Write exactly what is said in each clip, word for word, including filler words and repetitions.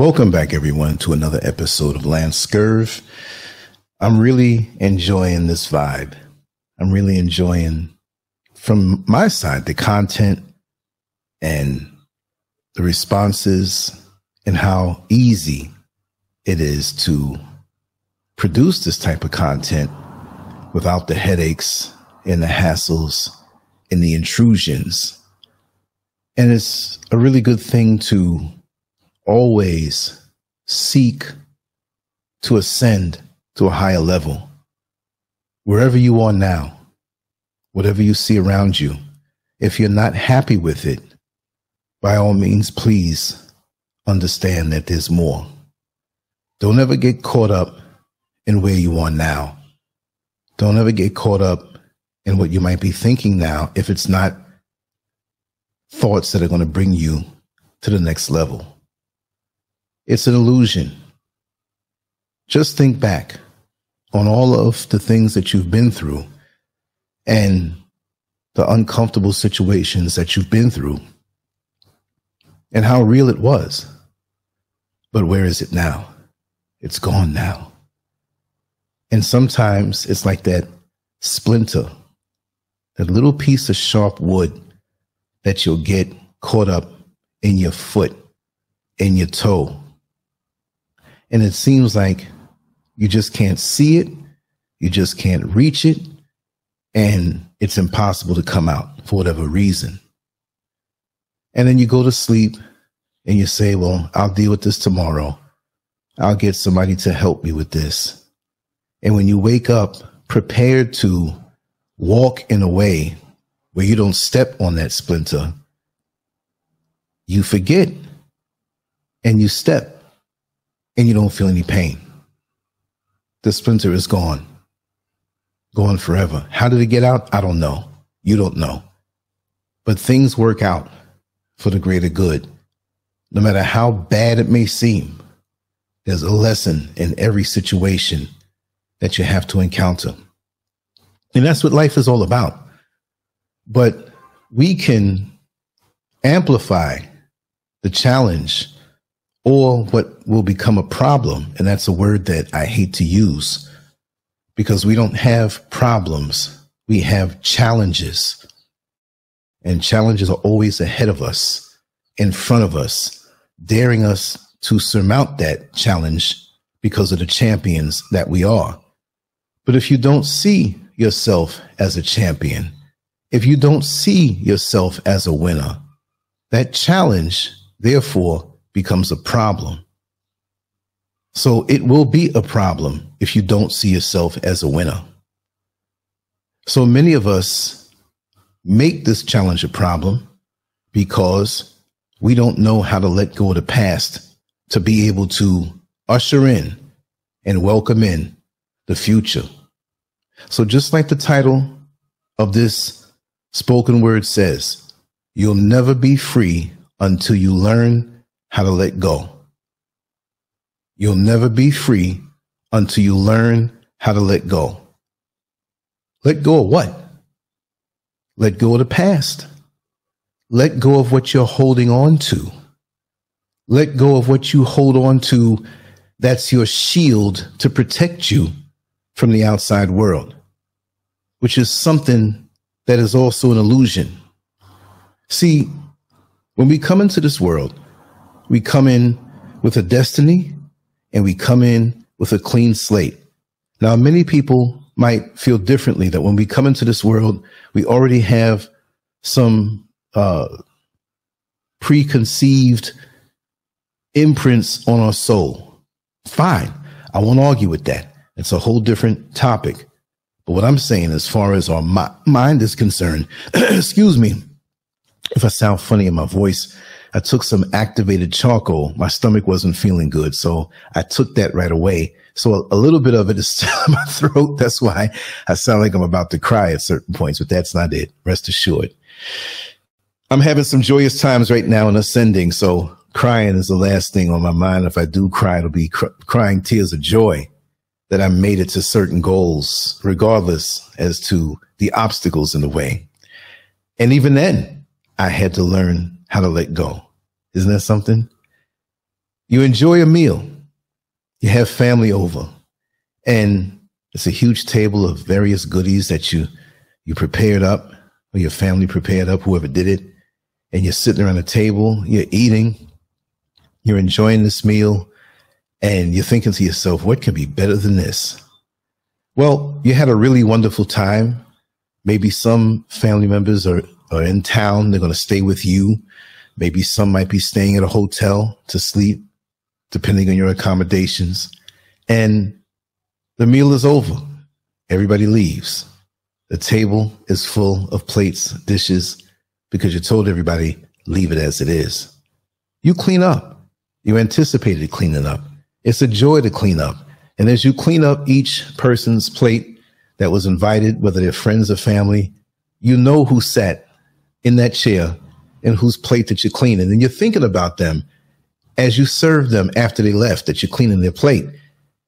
Welcome back, everyone, to another episode of LanceScurv. I'm really enjoying this vibe. I'm really enjoying, from my side, the content and the responses and how easy it is to produce this type of content without the headaches and the hassles and the intrusions. And it's a really good thing to always seek to ascend to a higher level. Wherever you are now, whatever you see around you, if you're not happy with it, by all means, please understand that there's more. Don't ever get caught up in where you are now. Don't ever get caught up in what you might be thinking now if it's not thoughts that are going to bring you to the next level. It's an illusion. Just think back on all of the things that you've been through and the uncomfortable situations that you've been through and how real it was. But where is it now? It's gone now. And sometimes it's like that splinter, that little piece of sharp wood that you'll get caught up in your foot, in your toe. And it seems like you just can't see it. You just can't reach it. And it's impossible to come out for whatever reason. And then you go to sleep and you say, well, I'll deal with this tomorrow. I'll get somebody to help me with this. And when you wake up prepared to walk in a way where you don't step on that splinter, you forget and you step. And you don't feel any pain. The splinter is gone. Gone forever. How did it get out? I don't know. You don't know. But things work out for the greater good. No matter how bad it may seem, there's a lesson in every situation that you have to encounter. And that's what life is all about. But we can amplify the challenge or what will become a problem. And that's a word that I hate to use because we don't have problems. We have challenges, and challenges are always ahead of us, in front of us, daring us to surmount that challenge because of the champions that we are. But if you don't see yourself as a champion, if you don't see yourself as a winner, that challenge, therefore, becomes a problem. So it will be a problem if you don't see yourself as a winner. So many of us make this challenge a problem because we don't know how to let go of the past to be able to usher in and welcome in the future. So just like the title of this spoken word says, you'll never be free until you learn how to let go. You'll never be free until you learn how to let go. Let go of what? Let go of the past. Let go of what you're holding on to. Let go of what you hold on to. That's your shield to protect you from the outside world, which is something that is also an illusion. See, when we come into this world, we come in with a destiny and we come in with a clean slate. Now, many people might feel differently, that when we come into this world, we already have some uh, preconceived imprints on our soul. Fine. I won't argue with that. It's a whole different topic. But what I'm saying, as far as our mi- mind is concerned, excuse me, if I sound funny in my voice, I took some activated charcoal. My stomach wasn't feeling good, so I took that right away. So a, a little bit of it is still in my throat. That's why I sound like I'm about to cry at certain points, but that's not it. Rest assured. I'm having some joyous times right now and ascending, so crying is the last thing on my mind. If I do cry, it'll be cr- crying tears of joy that I made it to certain goals, regardless as to the obstacles in the way. And even then, I had to learn how to let go. Isn't that something? You enjoy a meal. You have family over. And it's a huge table of various goodies that you you prepared up, or your family prepared up, whoever did it. And you're sitting around a table, you're eating, you're enjoying this meal, and you're thinking to yourself, what can be better than this? Well, you had a really wonderful time. Maybe some family members are, are in town. They're going to stay with you. Maybe some might be staying at a hotel to sleep, depending on your accommodations. And the meal is over. Everybody leaves. The table is full of plates, dishes, because you told everybody, leave it as it is. You clean up. You anticipated cleaning up. It's a joy to clean up. And as you clean up each person's plate that was invited, whether they're friends or family, you know who sat in that chair and whose plate that you're cleaning. And you're thinking about them as you serve them after they left, that you're cleaning their plate.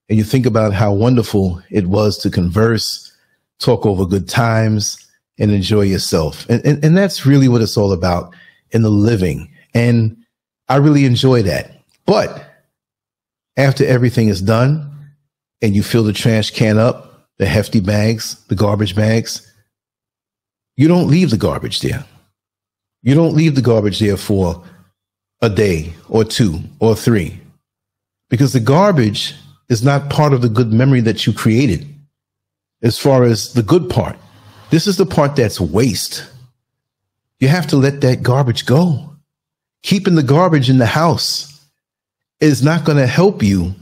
And you think about how wonderful it was to converse, talk over good times, and enjoy yourself. And, and, and that's really what it's all about in the living. And I really enjoy that. But after everything is done and you fill the trash can up, the hefty bags, the garbage bags, you don't leave the garbage there. You don't leave the garbage there for a day or two or three, because the garbage is not part of the good memory that you created. As far as the good part, this is the part that's waste. You have to let that garbage go. Keeping the garbage in the house is not going to help you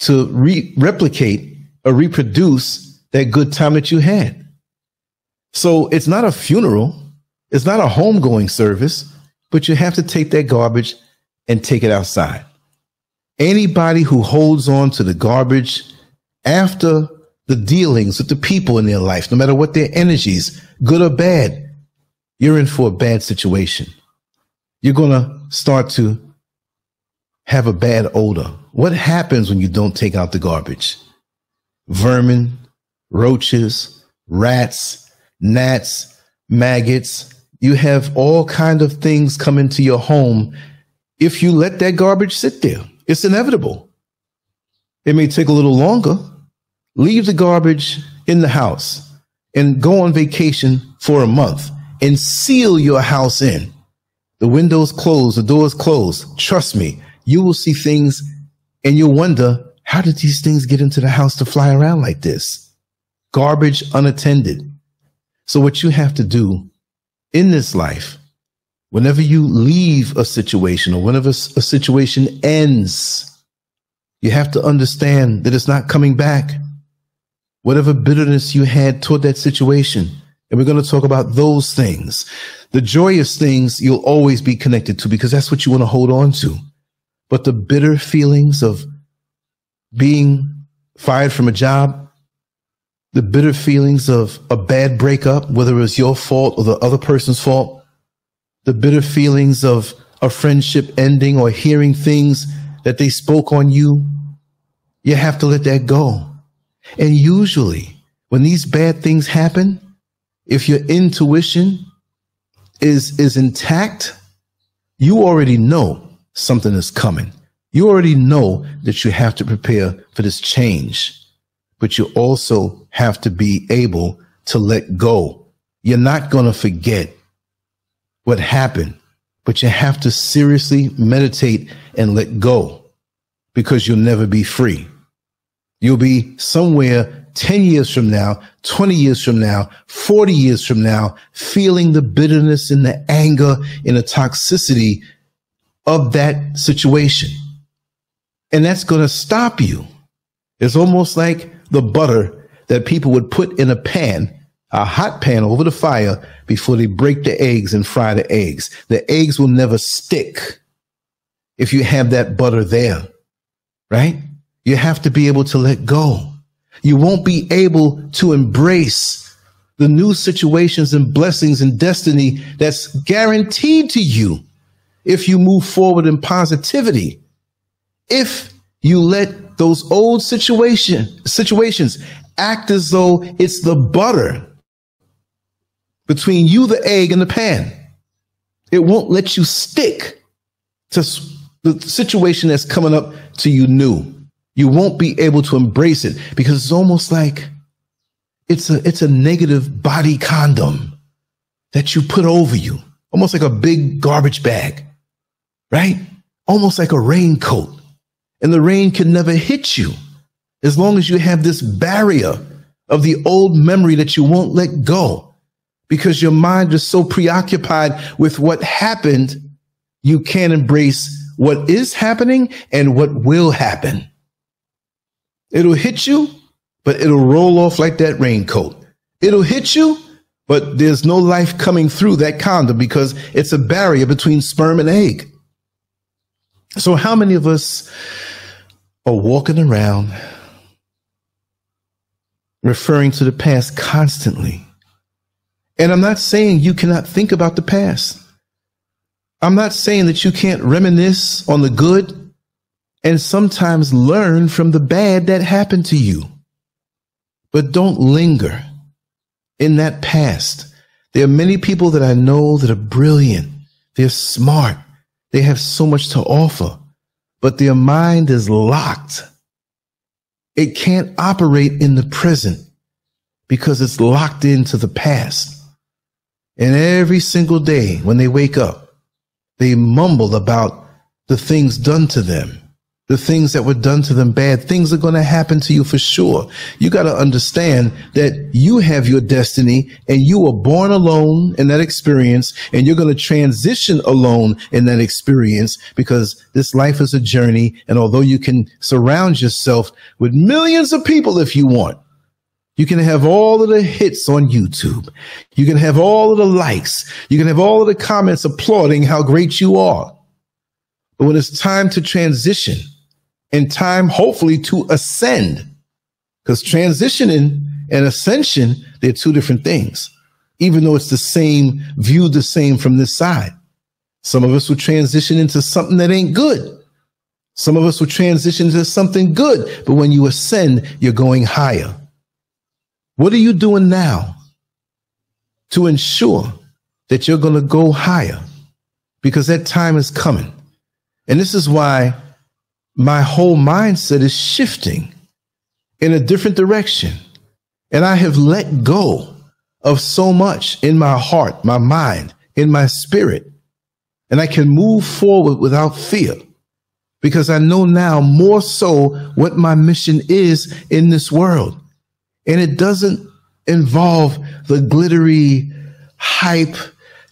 to re- replicate or reproduce that good time that you had. So it's not a funeral. It's not a homegoing service, but you have to take that garbage and take it outside. Anybody who holds on to the garbage after the dealings with the people in their life, no matter what their energies, good or bad, you're in for a bad situation. You're going to start to have a bad odor. What happens when you don't take out the garbage? Vermin, roaches, rats, gnats, maggots. You have all kinds of things come into your home if you let that garbage sit there. It's inevitable. It may take a little longer. Leave the garbage in the house and go on vacation for a month and seal your house in. The windows closed, the doors closed. Trust me, you will see things and you'll wonder, how did these things get into the house to fly around like this? Garbage unattended. So what you have to do in this life, whenever you leave a situation or whenever a situation ends, you have to understand that it's not coming back. Whatever bitterness you had toward that situation. And we're going to talk about those things. The joyous things you'll always be connected to, because that's what you want to hold on to. But the bitter feelings of being fired from a job, the bitter feelings of a bad breakup, whether it was your fault or the other person's fault, the bitter feelings of a friendship ending or hearing things that they spoke on you, you have to let that go. And usually when these bad things happen, if your intuition is, is intact, you already know something is coming. You already know that you have to prepare for this change, but you also have to be able to let go. You're not going to forget what happened, but you have to seriously meditate and let go, because you'll never be free. You'll be somewhere ten years from now, twenty years from now, forty years from now, feeling the bitterness and the anger and the toxicity of that situation. And that's going to stop you. It's almost like the butter that people would put in a pan, a hot pan over the fire, before they break the eggs and fry the eggs. The eggs will never stick if you have that butter there, right? You have to be able to let go. You won't be able to embrace the new situations and blessings and destiny that's guaranteed to you if you move forward in positivity. If you let those old situation, situations act as though it's the butter between you, the egg, and the pan, it won't let you stick to the situation that's coming up to you new. You won't be able to embrace it because it's almost like it's a it's a negative body condom that you put over you, almost like a big garbage bag, right? Almost like a raincoat. And the rain can never hit you as long as you have this barrier of the old memory that you won't let go, because your mind is so preoccupied with what happened, you can't embrace what is happening and what will happen. It'll hit you, but it'll roll off like that raincoat. It'll hit you, but there's no life coming through that condom because it's a barrier between sperm and egg. So how many of us are walking around referring to the past constantly? And I'm not saying you cannot think about the past. I'm not saying that you can't reminisce on the good and sometimes learn from the bad that happened to you. But don't linger in that past. There are many people that I know that are brilliant. They're smart. They have so much to offer, but their mind is locked. It can't operate in the present because it's locked into the past. And every single day when they wake up, they mumble about the things done to them, the things that were done to them bad. Things are going to happen to you for sure. You got to understand that you have your destiny and you were born alone in that experience, and you're going to transition alone in that experience, because this life is a journey. And although you can surround yourself with millions of people if you want, you can have all of the hits on YouTube. You can have all of the likes. You can have all of the comments applauding how great you are. But when it's time to transition and time, hopefully, to ascend, because transitioning and ascension, they're two different things, even though it's the same, viewed the same from this side. Some of us will transition into something that ain't good. Some of us will transition to something good. But when you ascend, you're going higher. What are you doing now to ensure that you're going to go higher? Because that time is coming. And this is why my whole mindset is shifting in a different direction. And I have let go of so much in my heart, my mind, in my spirit. And I can move forward without fear, because I know now more so what my mission is in this world. And it doesn't involve the glittery hype,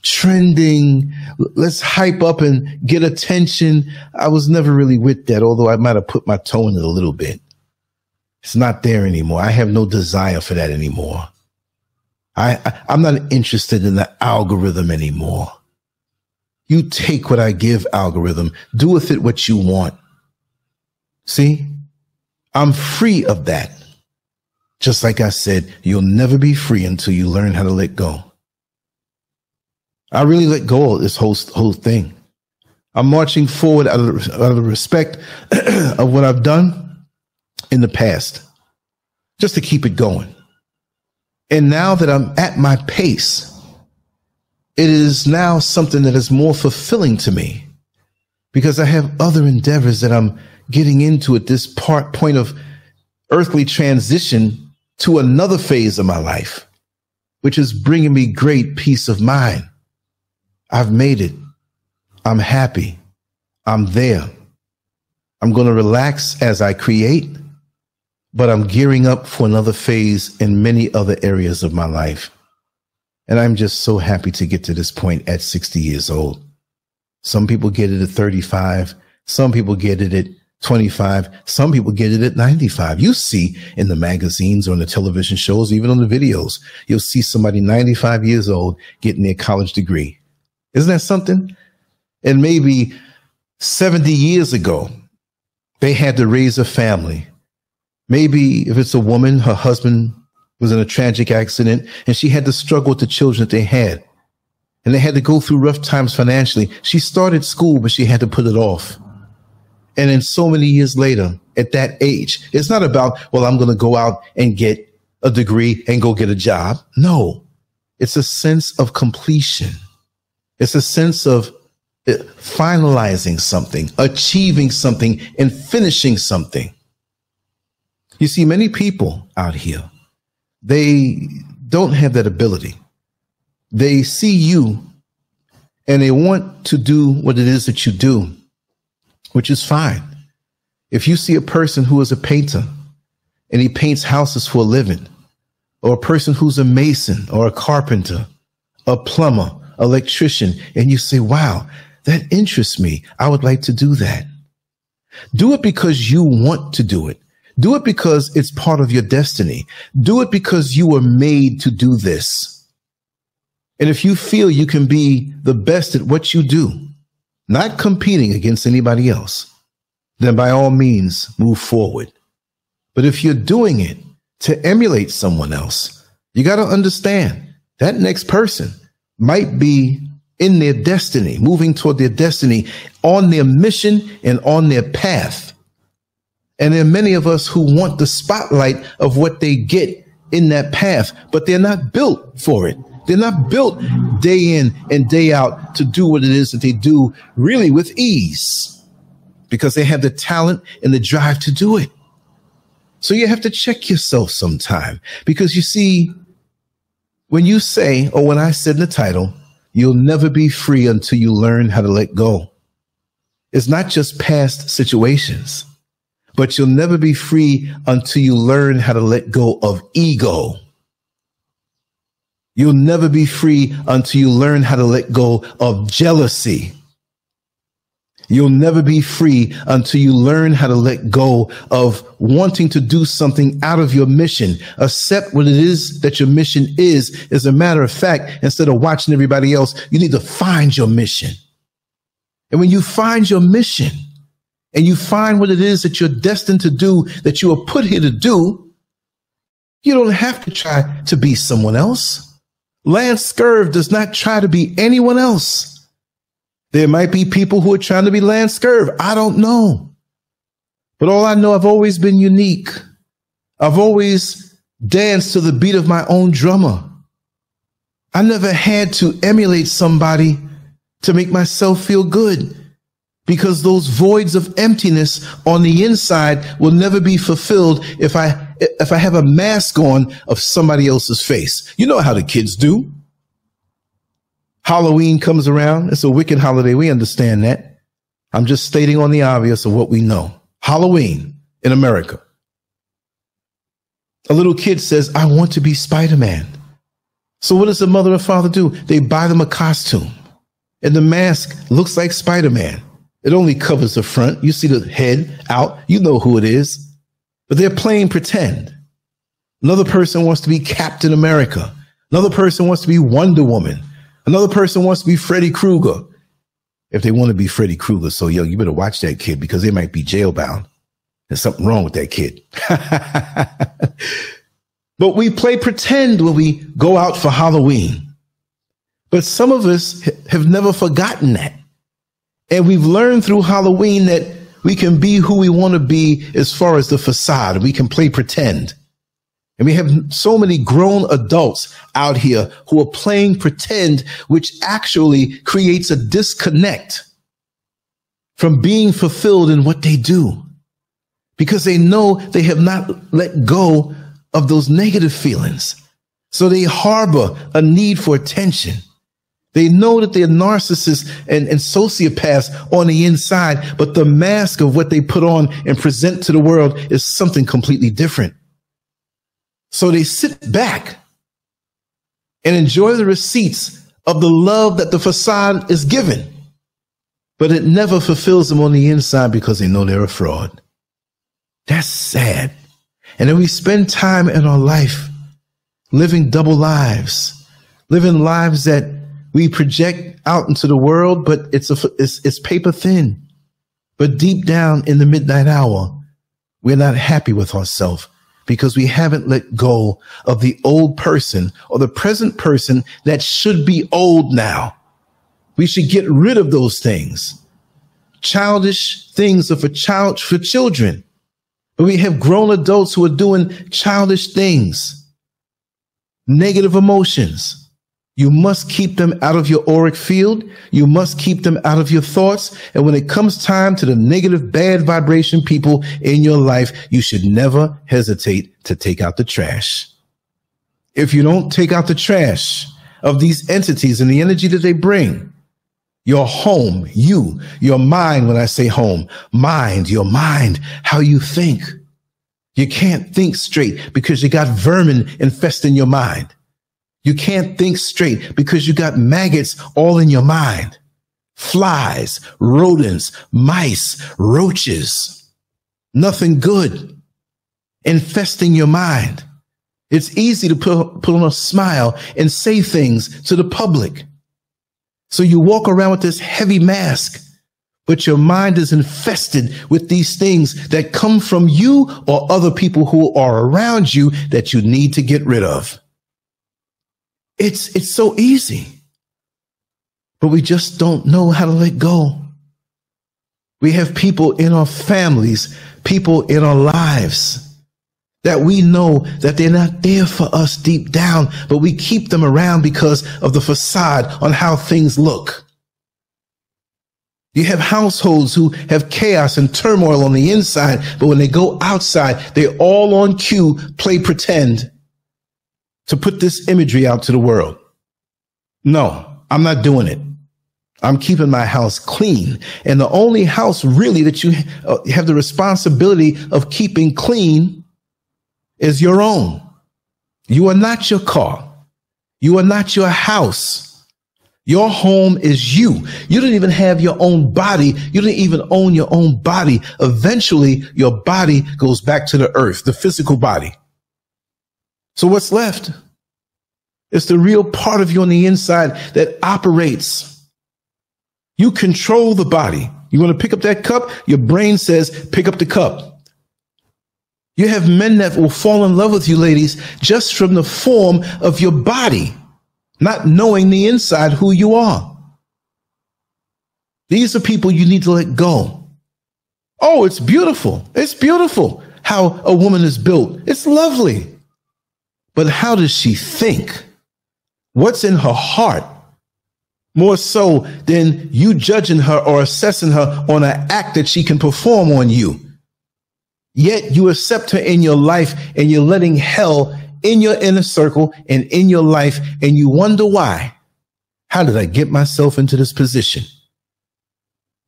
trending, let's hype up and get attention. I was never really with that, although I might have put my toe in it a little bit. It's not there anymore. I have no desire for that anymore. I, I I'm not interested in the algorithm anymore. You take what I give, algorithm. Do with it what you want. See, I'm free of that. Just like I said, you'll never be free until you learn how to let go. I really let go of this whole, whole thing. I'm marching forward out of, out of respect of what I've done in the past, just to keep it going. And now that I'm at my pace, it is now something that is more fulfilling to me, because I have other endeavors that I'm getting into at this part, point of earthly transition to another phase of my life, which is bringing me great peace of mind. I've made it. I'm happy. I'm there. I'm going to relax as I create, but I'm gearing up for another phase in many other areas of my life. And I'm just so happy to get to this point at sixty years old. Some people get it at thirty-five. Some people get it at twenty-five. Some people get it at ninety-five. You see in the magazines or in the television shows, even on the videos, you'll see somebody ninety-five years old getting their college degree. Isn't that something? And maybe seventy years ago, they had to raise a family. Maybe if it's a woman, her husband was in a tragic accident and she had to struggle with the children that they had. And they had to go through rough times financially. She started school, but she had to put it off. And then so many years later, at that age, it's not about, well, I'm going to go out and get a degree and go get a job. No, it's a sense of completion. It's a sense of finalizing something, achieving something, and finishing something. You see, many people out here, they don't have that ability. They see you and they want to do what it is that you do, which is fine. If you see a person who is a painter and he paints houses for a living, or a person who's a mason or a carpenter, a plumber, electrician, and you say, wow, that interests me. I would like to do that. Do it because you want to do it. Do it because it's part of your destiny. Do it because you were made to do this. And if you feel you can be the best at what you do, not competing against anybody else, then by all means, move forward. But if you're doing it to emulate someone else, you got to understand that next person might be in their destiny, moving toward their destiny, on their mission and on their path. And there are many of us who want the spotlight of what they get in that path, but they're not built for it. They're not built day in and day out to do what it is that they do really with ease, because they have the talent and the drive to do it. So you have to check yourself sometime, because you see, when you say, or when I said in the title, you'll never be free until you learn how to let go. It's not just past situations. But you'll never be free until you learn how to let go of ego. You'll never be free until you learn how to let go of jealousy. You'll never be free until you learn how to let go of wanting to do something out of your mission. Accept what it is that your mission is. As a matter of fact, instead of watching everybody else, you need to find your mission. And when you find your mission, and you find what it is that you're destined to do, that you are put here to do, you don't have to try to be someone else. LanceScurv does not try to be anyone else. There might be people who are trying to be LanceScurv. I don't know. But all I know, I've always been unique. I've always danced to the beat of my own drummer. I never had to emulate somebody to make myself feel good, because those voids of emptiness on the inside will never be fulfilled if I if I have a mask on of somebody else's face. You know how the kids do. Halloween comes around. It's a wicked holiday. We understand that. I'm just stating on the obvious of what we know. Halloween in America. A little kid says, I want to be Spider-Man. So what does the mother or father do? They buy them a costume, and the mask looks like Spider-Man. It only covers the front. You see the head out. You know who it is. But they're playing pretend. Another person wants to be Captain America. Another person wants to be Wonder Woman. Another person wants to be Freddy Krueger. If they want to be Freddy Krueger, so yo, you better watch that kid, because they might be jailbound. There's something wrong with that kid. But we play pretend when we go out for Halloween. But some of us have never forgotten that. And we've learned through Halloween that we can be who we want to be as far as the facade. We can play pretend. And we have so many grown adults out here who are playing pretend, which actually creates a disconnect from being fulfilled in what they do, because they know they have not let go of those negative feelings. So they harbor a need for attention. They know that they're narcissists and, and sociopaths on the inside, but the mask of what they put on and present to the world is something completely different. So they sit back and enjoy the receipts of the love that the facade is given, but it never fulfills them on the inside, because they know they're a fraud. That's sad. And then we spend time in our life living double lives, living lives that we project out into the world, but it's, a, it's, it's paper thin. But deep down in the midnight hour, we're not happy with ourselves, because we haven't let go of the old person or the present person that should be old now. We should get rid of those things. Childish things are for, child, for children. But we have grown adults who are doing childish things, negative emotions. You must keep them out of your auric field. You must keep them out of your thoughts. And when it comes time to the negative, bad vibration people in your life, you should never hesitate to take out the trash. If you don't take out the trash of these entities and the energy that they bring, your home, you, your mind, when I say home, mind, your mind, how you think. You can't think straight because you got vermin infesting your mind. You can't think straight because you got maggots all in your mind. Flies, rodents, mice, roaches. Nothing good infesting your mind. It's easy to put, put on a smile and say things to the public. So you walk around with this heavy mask, but your mind is infested with these things that come from you or other people who are around you that you need to get rid of. It's, it's so easy, but we just don't know how to let go. We have people in our families, people in our lives that we know that they're not there for us deep down, but we keep them around because of the facade on how things look. You have households who have chaos and turmoil on the inside, but when they go outside, they all on cue play pretend to put this imagery out to the world. No, I'm not doing it. I'm keeping my house clean. And the only house really that you have the responsibility of keeping clean is your own. You are not your car. You are not your house. Your home is you. You don't even have your own body. You don't even own your own body. Eventually, your body goes back to the earth, the physical body. So what's left? It's the real part of you on the inside that operates. You control the body. You want to pick up that cup? Your brain says, pick up the cup. You have men that will fall in love with you, ladies, just from the form of your body, not knowing the inside who you are. These are people you need to let go. Oh, it's beautiful. It's beautiful how a woman is built. It's lovely. But how does she think? What's in her heart? More so than you judging her or assessing her on an act that she can perform on you. Yet you accept her in your life and you're letting hell in your inner circle and in your life. And you wonder why. How did I get myself into this position?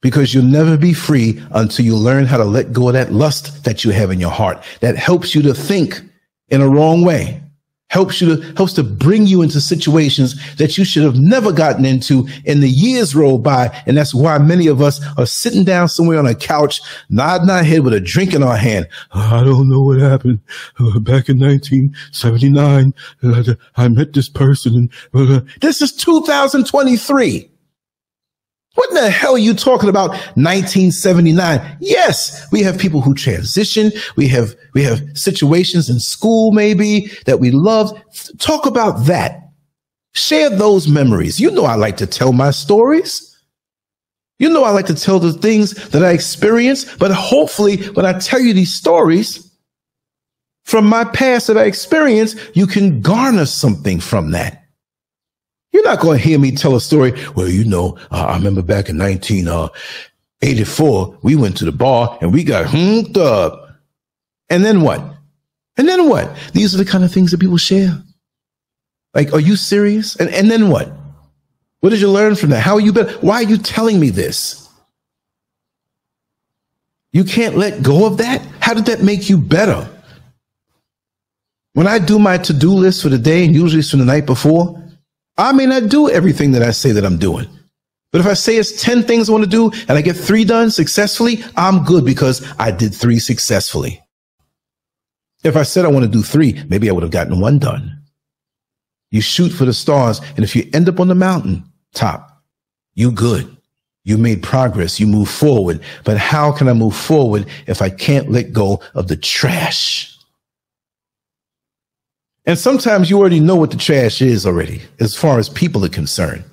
Because you'll never be free until you learn how to let go of that lust that you have in your heart that helps you to think in a wrong way. Helps you to, helps to bring you into situations that you should have never gotten into, and the years roll by. And that's why many of us are sitting down somewhere on a couch, nodding our head with a drink in our hand. I don't know what happened uh, back in nineteen seventy-nine. Uh, I met this person. And, uh, this is two thousand twenty-three. What in the hell are you talking about? nineteen seventy-nine. Yes, we have people who transition. We have we have situations in school maybe that we love. Talk about that. Share those memories. You know I like to tell my stories. You know I like to tell the things that I experience, but hopefully when I tell you these stories from my past that I experienced, you can garner something from that. You're not going to hear me tell a story. Well, you know, uh, I remember back in nineteen eighty-four, we went to the bar and we got hooked up. And then what? And then what? These are the kind of things that people share. Like, are you serious? And, and then what? What did you learn from that? How are you better? Why are you telling me this? You can't let go of that. How did that make you better? When I do my to-do list for the day, and usually it's from the night before, I may not do everything that I say that I'm doing, but if I say it's ten things I want to do and I get three done successfully, I'm good because I did three successfully. If I said I want to do three, maybe I would have gotten one done. You shoot for the stars. And if you end up on the mountain top, you good. You made progress. You move forward. But how can I move forward if I can't let go of the trash? And sometimes you already know what the trash is already, as far as people are concerned.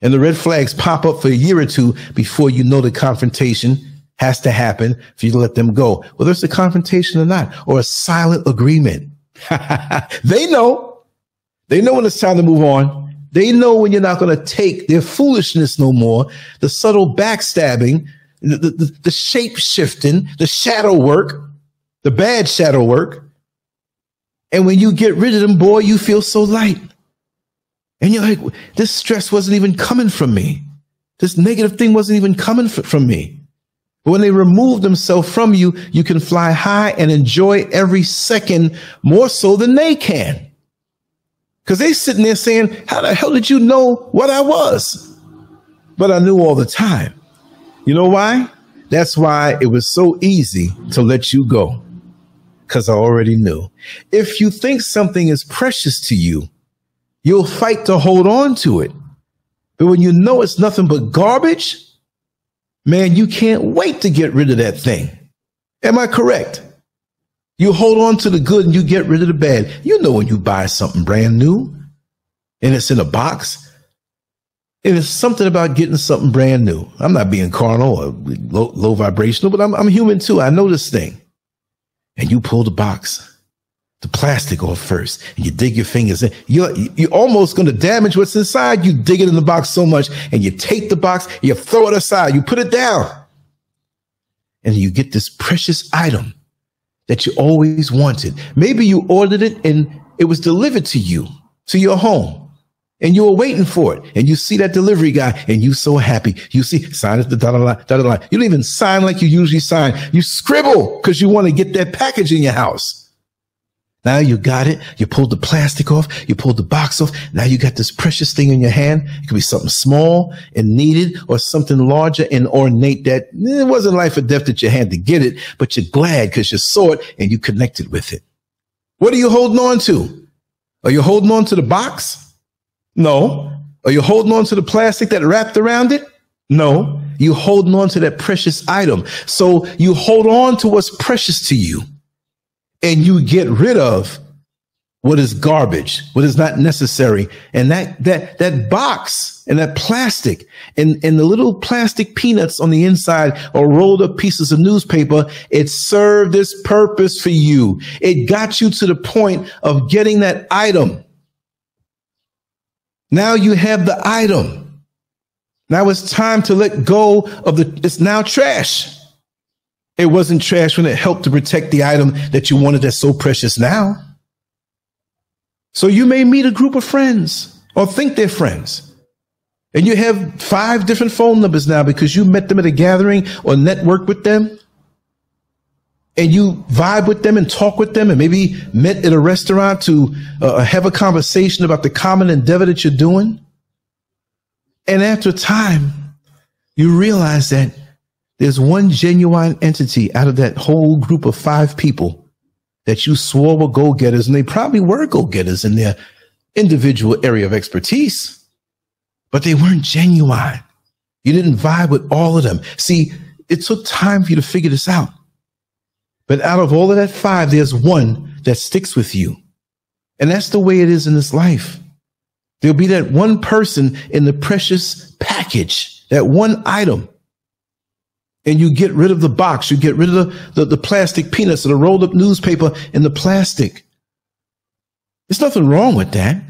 And the red flags pop up for a year or two before you know the confrontation has to happen for you to let them go. Whether it's a confrontation or not, or a silent agreement. They know. They know when it's time to move on. They know when you're not going to take their foolishness no more, the subtle backstabbing, the, the, the shape shifting, the shadow work, the bad shadow work. And when you get rid of them, boy, you feel so light. And you're like, this stress wasn't even coming from me. This negative thing wasn't even coming from me. But when they remove themselves from you, you can fly high and enjoy every second more so than they can. Because they're sitting there saying, how the hell did you know what I was? But I knew all the time. You know why? That's why it was so easy to let you go. Because I already knew. If you think something is precious to you, you'll fight to hold on to it. But when you know it's nothing but garbage, man, you can't wait to get rid of that thing. Am I correct? You hold on to the good and you get rid of the bad. You know when you buy something brand new and it's in a box, and it's something about getting something brand new. I'm not being carnal or low, low vibrational, but I'm, I'm human too. I know this thing. And you pull the box, the plastic off first, and you dig your fingers in. You're, you're almost going to damage what's inside. You dig it in the box so much, and you take the box, you throw it aside, you put it down. And you get this precious item that you always wanted. Maybe you ordered it, and it was delivered to you, to your home. And you were waiting for it. And you see that delivery guy, and you so happy. You see, sign at the dotted line, dotted line. You don't even sign like you usually sign. You scribble because you want to get that package in your house. Now you got it. You pulled the plastic off. You pulled the box off. Now you got this precious thing in your hand. It could be something small and needed or something larger and ornate that it wasn't life or death that you had to get it, but you're glad because you saw it and you connected with it. What are you holding on to? Are you holding on to the box? No. Are you holding on to the plastic that wrapped around it? No. You're holding on to that precious item. So you hold on to what's precious to you and you get rid of what is garbage, what is not necessary. And that, that, that box and that plastic and, and the little plastic peanuts on the inside or rolled up pieces of newspaper, it served its purpose for you. It got you to the point of getting that item. Now you have the item. Now it's time to let go of the, it's now trash. It wasn't trash when it helped to protect the item that you wanted that's so precious now. So you may meet a group of friends or think they're friends. And you have five different phone numbers now because you met them at a gathering or networked with them. And you vibe with them and talk with them and maybe met at a restaurant to uh, have a conversation about the common endeavor that you're doing. And after time, you realize that there's one genuine entity out of that whole group of five people that you swore were go-getters, and they probably were go-getters in their individual area of expertise, but they weren't genuine. You didn't vibe with all of them. See, it took time for you to figure this out. But out of all of that five, there's one that sticks with you. And that's the way it is in this life. There'll be that one person in the precious package, that one item. And you get rid of the box. You get rid of the, the, the plastic peanuts or the rolled up newspaper and the plastic. There's nothing wrong with that.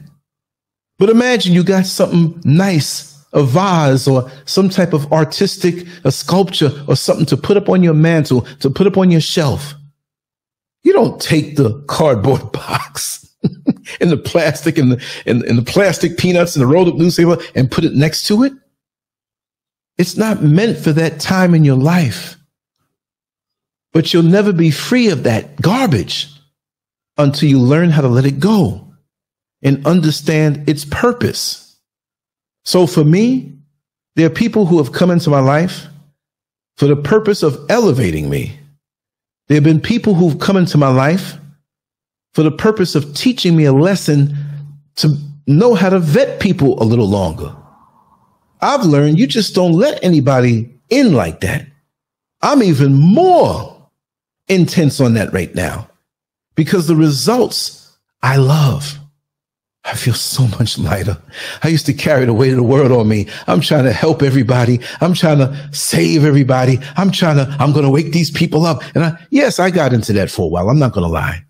But imagine you got something nice, a vase or some type of artistic, a sculpture or something to put up on your mantle, to put up on your shelf. You don't take the cardboard box and the plastic and the, and, and the plastic peanuts and the rolled up newspaper and put it next to it. It's not meant for that time in your life, but you'll never be free of that garbage until you learn how to let it go and understand its purpose. So for me, there are people who have come into my life for the purpose of elevating me. There have been people who've come into my life for the purpose of teaching me a lesson to know how to vet people a little longer. I've learned you just don't let anybody in like that. I'm even more intense on that right now because the results I love. I feel so much lighter. I used to carry the weight of the world on me. I'm trying to help everybody. I'm trying to save everybody. I'm trying to, I'm going to wake these people up. And I, yes, I got into that for a while. I'm not going to lie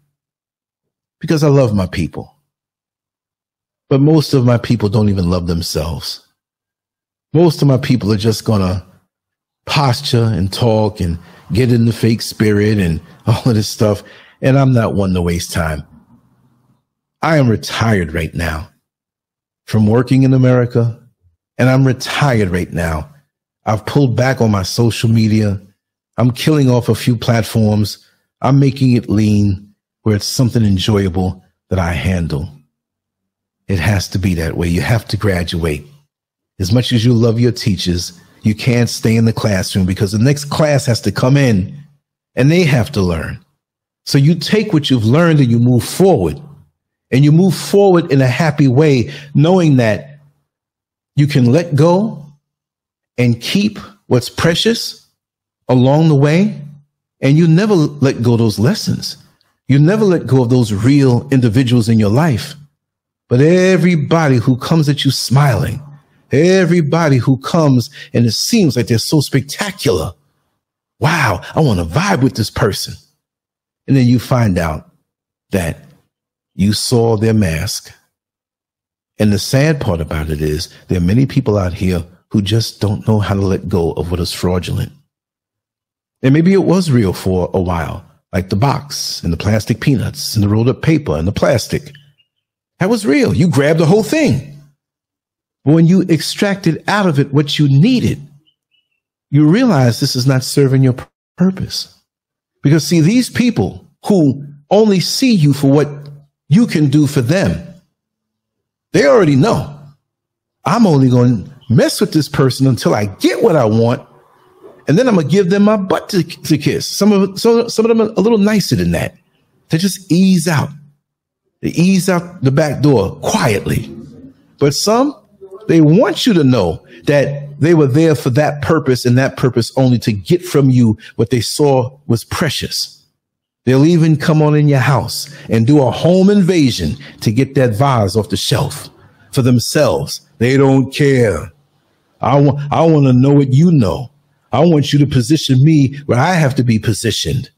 because I love my people. But most of my people don't even love themselves. Most of my people are just going to posture and talk and get in the fake spirit and all of this stuff. And I'm not one to waste time. I am retired right now from working in America, and I'm retired right now. I've pulled back on my social media. I'm killing off a few platforms. I'm making it lean where it's something enjoyable that I handle. It has to be that way. You have to graduate. As much as you love your teachers, you can't stay in the classroom because the next class has to come in and they have to learn. So you take what you've learned and you move forward, and you move forward in a happy way, knowing that you can let go and keep what's precious along the way. And you never let go of those lessons. You never let go of those real individuals in your life. But everybody who comes at you smiling, everybody who comes and it seems like they're so spectacular. Wow, I want to vibe with this person. And then you find out that you saw their mask. And the sad part about it is there are many people out here who just don't know how to let go of what is fraudulent. And maybe it was real for a while, like the box and the plastic peanuts and the rolled up paper and the plastic. That was real. You grabbed the whole thing. But when you extracted out of it what you needed, you realize this is not serving your purpose. Because, see, these people who only see you for what you can do for them, they already know I'm only going to mess with this person until I get what I want. And then I'm going to give them my butt to, to kiss. Some of, some, some of them are a little nicer than that. They just ease out. They ease out the back door quietly. But some, they want you to know that they were there for that purpose, and that purpose only to get from you what they saw was precious. They'll even come on in your house and do a home invasion to get that vase off the shelf for themselves. They don't care. I want, I want to know what you know. I want you to position me where I have to be positioned,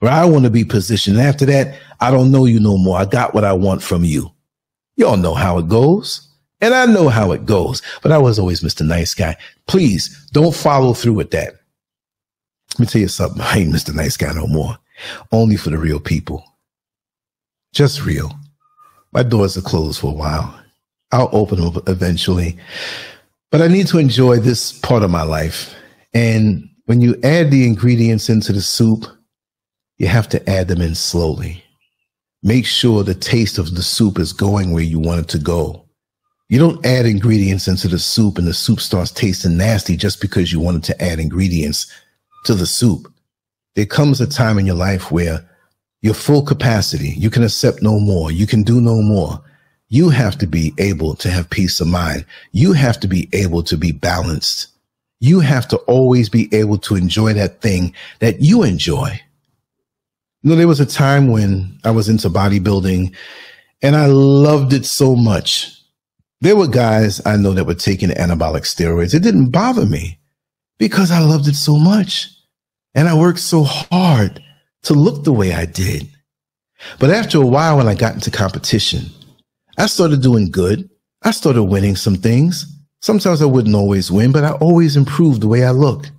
where I want to be positioned. After that, I don't know you no more. I got what I want from you. Y'all know how it goes. And I know how it goes. But I was always Mister Nice Guy. Please don't follow through with that. Let me tell you something. I ain't Mister Nice Guy no more. Only for the real people. Just real. My doors are closed for a while. I'll open them eventually. But I need to enjoy this part of my life. And when you add the ingredients into the soup, you have to add them in slowly. Make sure the taste of the soup is going where you want it to go. You don't add ingredients into the soup and the soup starts tasting nasty just because you wanted to add ingredients to the soup. There comes a time in your life where your full capacity, you can accept no more. You can do no more. You have to be able to have peace of mind. You have to be able to be balanced. You have to always be able to enjoy that thing that you enjoy. You know, there was a time when I was into bodybuilding and I loved it so much. There were guys I know that were taking anabolic steroids. It didn't bother me because I loved it so much. And I worked so hard to look the way I did. But after a while, when I got into competition, I started doing good. I started winning some things. Sometimes I wouldn't always win, but I always improved the way I looked.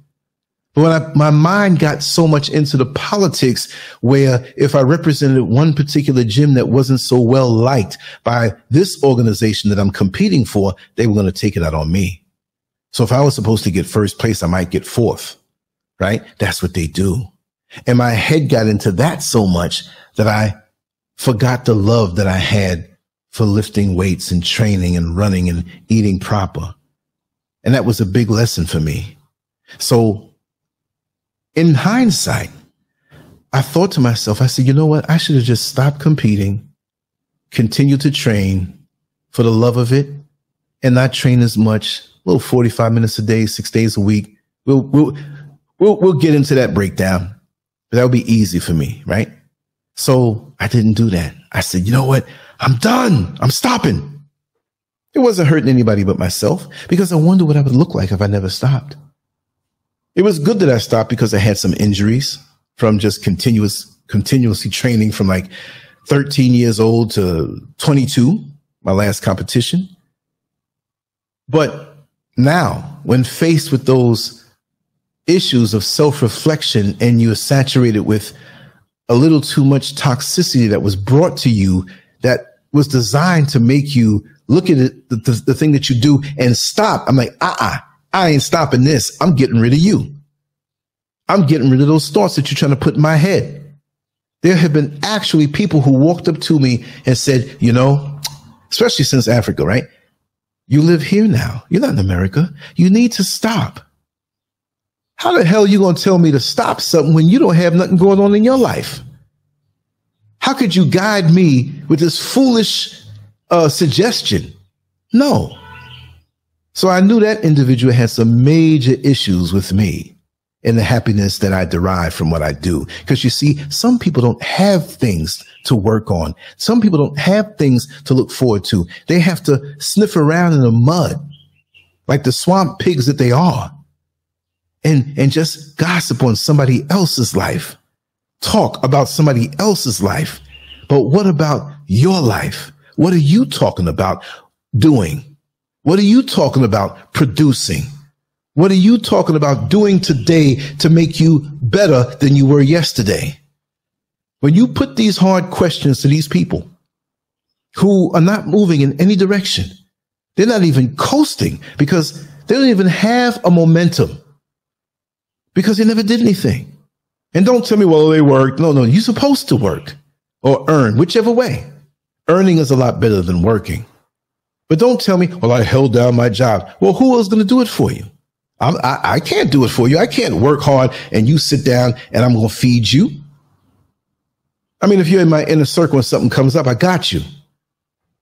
But when I, my mind got so much into the politics where if I represented one particular gym that wasn't so well liked by this organization that I'm competing for, they were going to take it out on me. So if I was supposed to get first place, I might get fourth, right? That's what they do. And my head got into that so much that I forgot the love that I had for lifting weights and training and running and eating proper. And that was a big lesson for me. So in hindsight, I thought to myself, I said, you know what? I should have just stopped competing, continued to train for the love of it, and not train as much, a little forty-five minutes a day, six days a week. We'll, we'll, we'll, we'll get into that breakdown, but that would be easy for me, right? So I didn't do that. I said, you know what? I'm done. I'm stopping. It wasn't hurting anybody but myself because I wondered what I would look like if I never stopped. It was good that I stopped because I had some injuries from just continuous, continuously training from like thirteen years old to twenty-two, my last competition. But now, when faced with those issues of self-reflection and you're saturated with a little too much toxicity that was brought to you that was designed to make you look at it, the, the, the thing that you do and stop. I'm like, uh-uh, I ain't stopping this. I'm getting rid of you. I'm getting rid of those thoughts that you're trying to put in my head. There have been actually people who walked up to me and said, you know, especially since Africa, right? You live here now. You're not in America. You need to stop. How the hell are you going to tell me to stop something when you don't have nothing going on in your life? How could you guide me with this foolish uh, suggestion? No. So I knew that individual had some major issues with me and the happiness that I derive from what I do. Because you see, some people don't have things to work on. Some people don't have things to look forward to. They have to sniff around in the mud like the swamp pigs that they are. And, and just gossip on somebody else's life, talk about somebody else's life. But what about your life? What are you talking about doing? What are you talking about producing? What are you talking about doing today to make you better than you were yesterday? When you put these hard questions to these people who are not moving in any direction, they're not even coasting because they don't even have a momentum. Because they never did anything. And don't tell me, well, they worked. No, no, you're supposed to work or earn, whichever way. Earning is a lot better than working. But don't tell me, well, I held down my job. Well, who else is going to do it for you? I'm, I, I can't do it for you. I can't work hard and you sit down and I'm going to feed you. I mean, if you're in my inner circle and something comes up, I got you.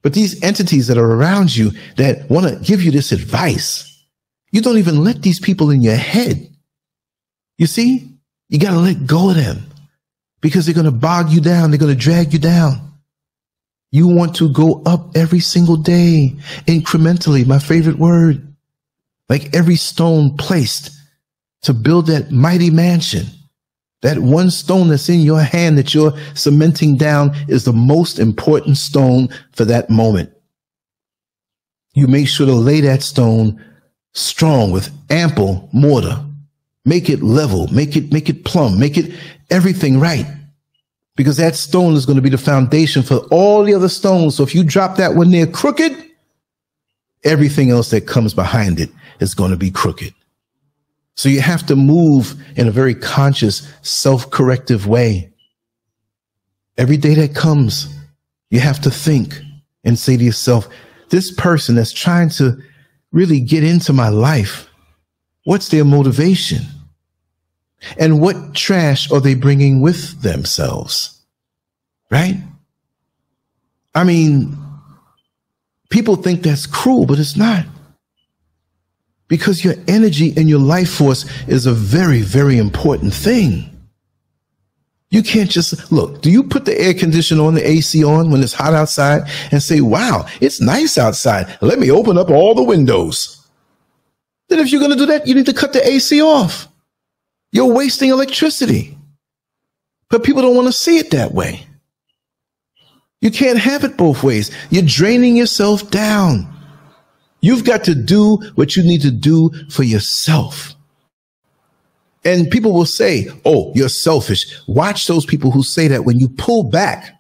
But these entities that are around you that want to give you this advice, you don't even let these people in your head. You see, you got to let go of them because they're going to bog you down. They're going to drag you down. You want to go up every single day, incrementally, my favorite word, like every stone placed to build that mighty mansion. That one stone that's in your hand that you're cementing down is the most important stone for that moment. You make sure to lay that stone strong with ample mortar. Make it level, make it, make it plumb, make it everything right. Because that stone is going to be the foundation for all the other stones. So if you drop that one there crooked, everything else that comes behind it is going to be crooked. So you have to move in a very conscious, self-corrective way. Every day that comes, you have to think and say to yourself, this person that's trying to really get into my life, what's their motivation? And what trash are they bringing with themselves? Right? I mean, people think that's cruel, but it's not. Because your energy and your life force is a very, very important thing. You can't just look, do you put the air conditioner on, the A C on when it's hot outside and say, wow, it's nice outside. Let me open up all the windows. Then if you're going to do that, you need to cut the A C off. You're wasting electricity. But people don't want to see it that way. You can't have it both ways. You're draining yourself down. You've got to do what you need to do for yourself. And people will say, oh, you're selfish. Watch those people who say that when you pull back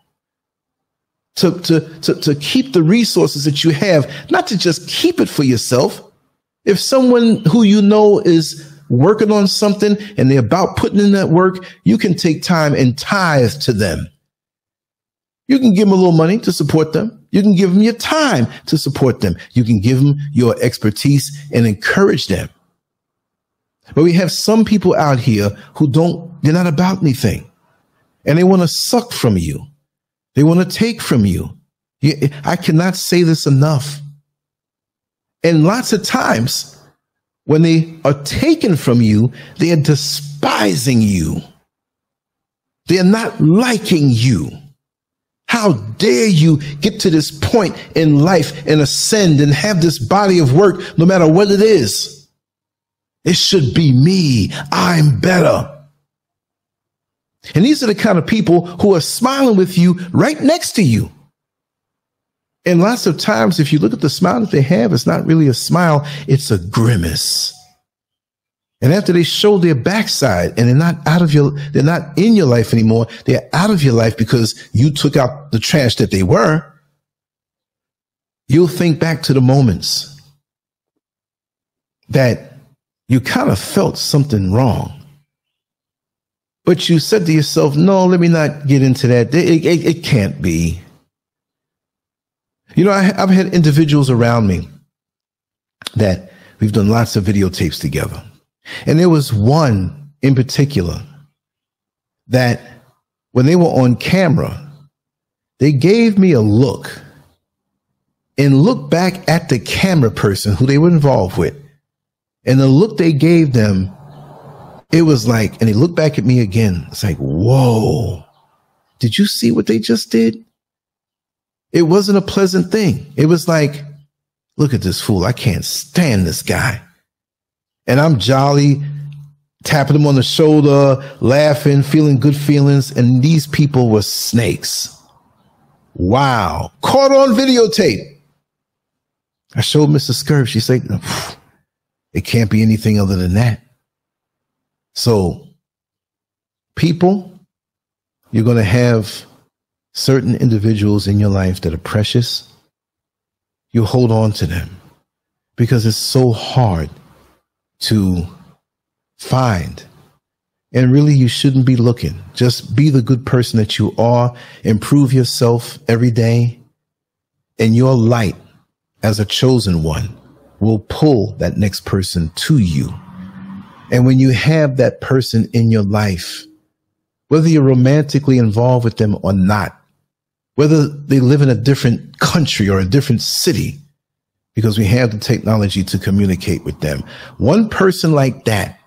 to, to, to, to keep the resources that you have, not to just keep it for yourself. If someone who you know is working on something and they're about putting in that work, you can take time and tithe to them. You can give them a little money to support them. You can give them your time to support them. You can give them your expertise and encourage them. But we have some people out here who don't, they're not about anything. And they want to suck from you. They want to take from you. I cannot say this enough. And lots of times when they are taken from you, they are despising you. They are not liking you. How dare you get to this point in life and ascend and have this body of work, no matter what it is. It should be me. I'm better. And these are the kind of people who are smiling with you right next to you. And lots of times, if you look at the smile that they have, it's not really a smile, it's a grimace. And after they show their backside and they're not out of your, they're not in your life anymore, they're out of your life because you took out the trash that they were, you'll think back to the moments that you kind of felt something wrong. But you said to yourself, no, let me not get into that. It, it, it can't be. You know, I, I've had individuals around me that we've done lots of videotapes together. And there was one in particular that when they were on camera, they gave me a look and looked back at the camera person who they were involved with. And the look they gave them, it was like, and they looked back at me again. It's like, whoa, did you see what they just did? It wasn't a pleasant thing. It was like, look at this fool. I can't stand this guy. And I'm jolly, tapping him on the shoulder, laughing, feeling good feelings. And these people were snakes. Wow. Caught on videotape. I showed Missus Scurv. She's like, it can't be anything other than that. So people, you're going to have certain individuals in your life that are precious. You hold on to them because it's so hard to find. And really, you shouldn't be looking. Just be the good person that you are. Improve yourself every day. And your light as a chosen one will pull that next person to you. And when you have that person in your life, whether you're romantically involved with them or not, whether they live in a different country or a different city, because we have the technology to communicate with them, one person like that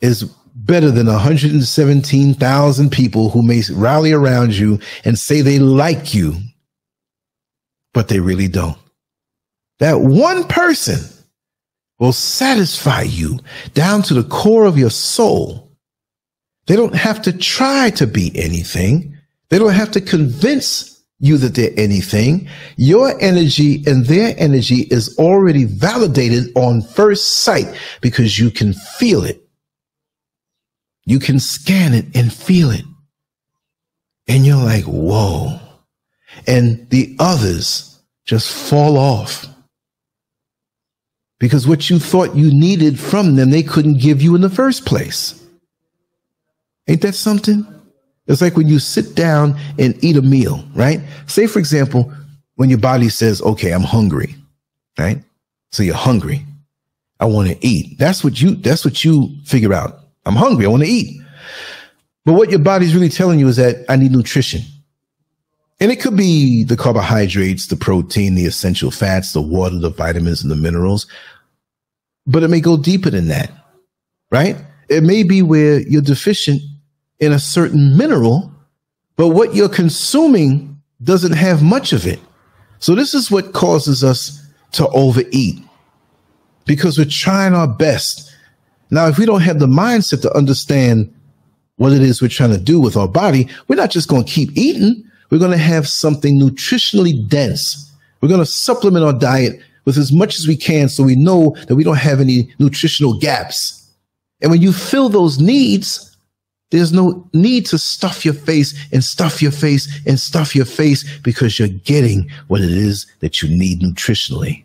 is better than one hundred seventeen thousand people who may rally around you and say they like you, but they really don't. That one person will satisfy you down to the core of your soul. They don't have to try to be anything. They don't have to convince you that they're anything. Your energy and their energy is already validated on first sight because you can feel it. You can scan it and feel it. And you're like, whoa. And the others just fall off. Because what you thought you needed from them, they couldn't give you in the first place. Ain't that something? It's like when you sit down and eat a meal, right? Say, for example, when your body says, okay, I'm hungry, right? So you're hungry. I want to eat. That's what you, that's what you figure out. I'm hungry. I want to eat. But what your body's really telling you is that I need nutrition. And it could be the carbohydrates, the protein, the essential fats, the water, the vitamins, and the minerals. But it may go deeper than that, right? It may be where you're deficient in a certain mineral, but what you're consuming doesn't have much of it. So this is what causes us to overeat, because we're trying our best. Now, if we don't have the mindset to understand what it is we're trying to do with our body, we're not just going to keep eating. We're going to have something nutritionally dense. We're going to supplement our diet with as much as we can so we know that we don't have any nutritional gaps. And when you fill those needs, there's no need to stuff your face and stuff your face and stuff your face because you're getting what it is that you need nutritionally.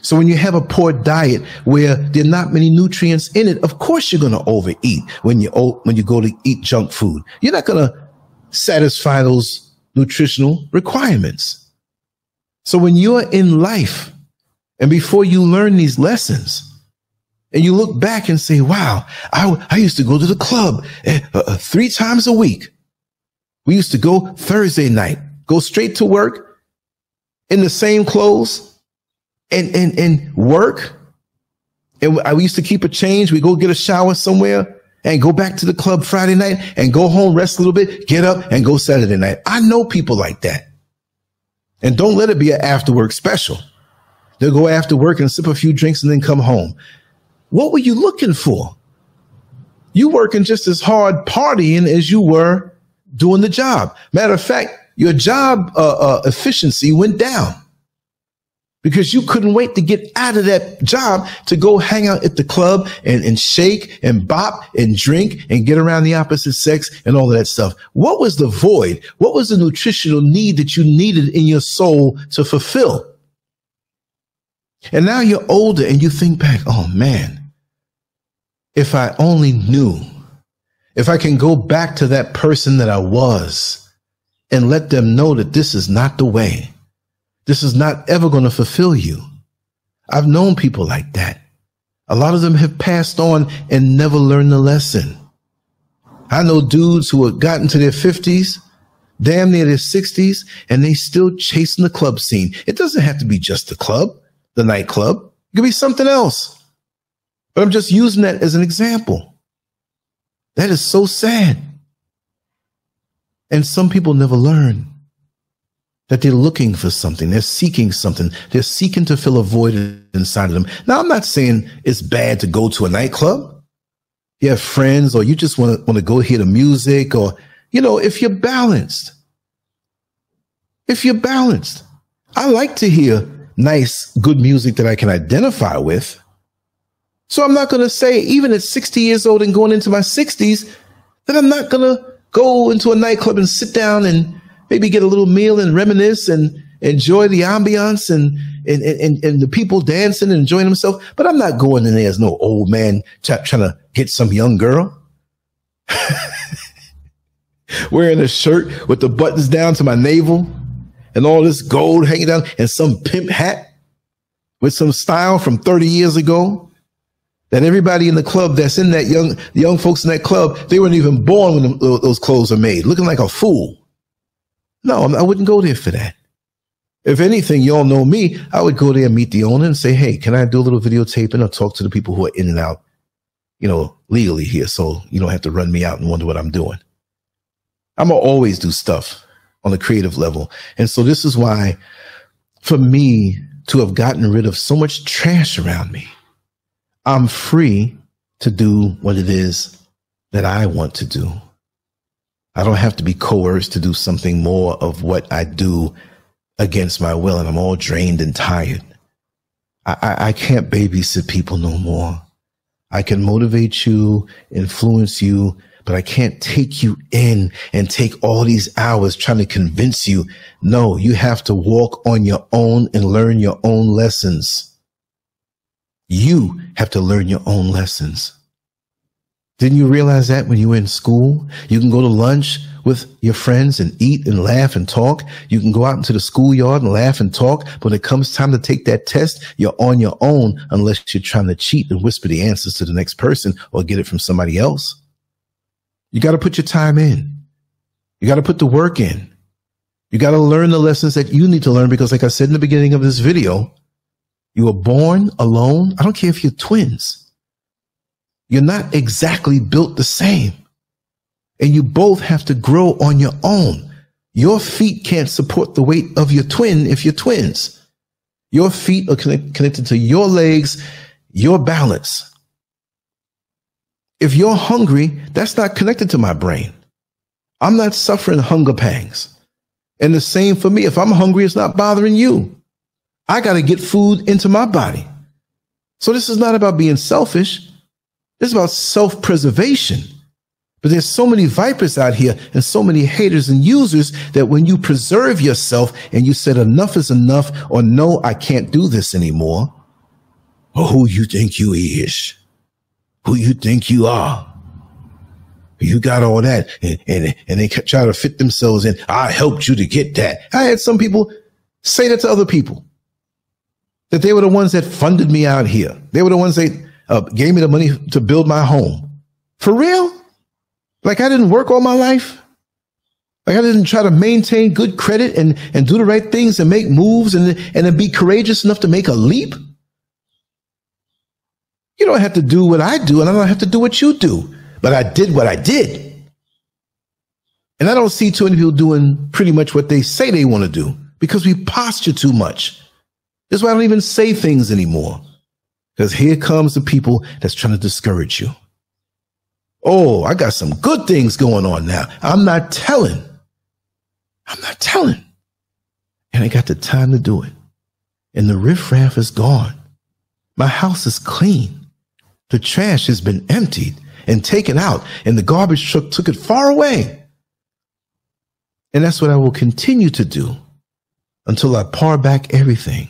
So when you have a poor diet where there are not many nutrients in it, of course you're going to overeat when you, when you go to eat junk food. You're not going to satisfy those nutritional requirements. So when you're in life and before you learn these lessons and you look back and say, wow, I, I used to go to the club uh, three times a week. We used to go Thursday night, go straight to work in the same clothes and, and, and work. And I, we used to keep a change. We go get a shower somewhere and go back to the club Friday night and go home, rest a little bit, get up and go Saturday night. I know people like that. And don't let it be an after work special. They'll go after work and sip a few drinks and then come home. What were you looking for? You working just as hard partying as you were doing the job. Matter of fact, your job uh, uh, efficiency went down because you couldn't wait to get out of that job to go hang out at the club and, and shake and bop and drink and get around the opposite sex and all of that stuff. What was the void? What was the nutritional need that you needed in your soul to fulfill? And now you're older and you think back, oh man, if I only knew, if I can go back to that person that I was and let them know that this is not the way. This is not ever going to fulfill you. I've known people like that. A lot of them have passed on and never learned the lesson. I know dudes who have gotten to their fifties, damn near their sixties, and they still chasing the club scene. It doesn't have to be just the club, the nightclub. It could be something else. But I'm just using that as an example. That is so sad. And some people never learn that they're looking for something. They're seeking something. They're seeking to fill a void inside of them. Now, I'm not saying it's bad to go to a nightclub. You have friends, or you just want to want to go hear the music, or, you know, if you're balanced. If you're balanced. I like to hear nice, good music that I can identify with. So I'm not going to say, even at sixty years old and going into my sixties, that I'm not going to go into a nightclub and sit down and maybe get a little meal and reminisce and enjoy the ambiance and, and, and, and the people dancing and enjoying themselves. But I'm not going in there as no old man t- trying to hit some young girl. Wearing a shirt with the buttons down to my navel and all this gold hanging down and some pimp hat with some style from thirty years ago. That everybody in the club that's in that young, young folks in that club, they weren't even born when the, those clothes are made, looking like a fool. No, I wouldn't go there for that. If anything, y'all know me, I would go there and meet the owner and say, hey, can I do a little videotaping or talk to the people who are in and out, you know, legally here, so you don't have to run me out and wonder what I'm doing. I'm going to always do stuff on a creative level. And so this is why, for me, to have gotten rid of so much trash around me, I'm free to do what it is that I want to do. I don't have to be coerced to do something more of what I do against my will, and I'm all drained and tired. I, I, I can't babysit people no more. I can motivate you, influence you, but I can't take you in and take all these hours trying to convince you. No, you have to walk on your own and learn your own lessons. You have to learn your own lessons. Didn't you realize that when you were in school? You can go to lunch with your friends and eat and laugh and talk. You can go out into the schoolyard and laugh and talk. But when it comes time to take that test, you're on your own unless you're trying to cheat and whisper the answers to the next person or get it from somebody else. You got to put your time in. You got to put the work in. You got to learn the lessons that you need to learn, because like I said in the beginning of this video, you were born alone. I don't care if you're twins. You're not exactly built the same. And you both have to grow on your own. Your feet can't support the weight of your twin if you're twins. Your feet are connect- connected to your legs, your balance. If you're hungry, that's not connected to my brain. I'm not suffering hunger pangs. And the same for me. If I'm hungry, it's not bothering you. I got to get food into my body. So this is not about being selfish. This is about self-preservation. But there's so many vipers out here and so many haters and users that when you preserve yourself and you said enough is enough, or no, I can't do this anymore. Or who you think you is, who you think you are. You got all that and, and, and they try to fit themselves in. I helped you to get that. I had some people say that to other people. That they were the ones that funded me out here. They were the ones that uh, gave me the money to build my home. For real? Like I didn't work all my life? Like I didn't try to maintain good credit and, and do the right things and make moves and, and then be courageous enough to make a leap? You don't have to do what I do, and I don't have to do what you do. But I did what I did. And I don't see too many people doing pretty much what they say they want to do, because we posture too much. That's why I don't even say things anymore. Because here comes the people that's trying to discourage you. Oh, I got some good things going on now. I'm not telling. I'm not telling. And I got the time to do it. And the riffraff is gone. My house is clean. The trash has been emptied and taken out, and the garbage truck took it far away. And that's what I will continue to do until I par back everything,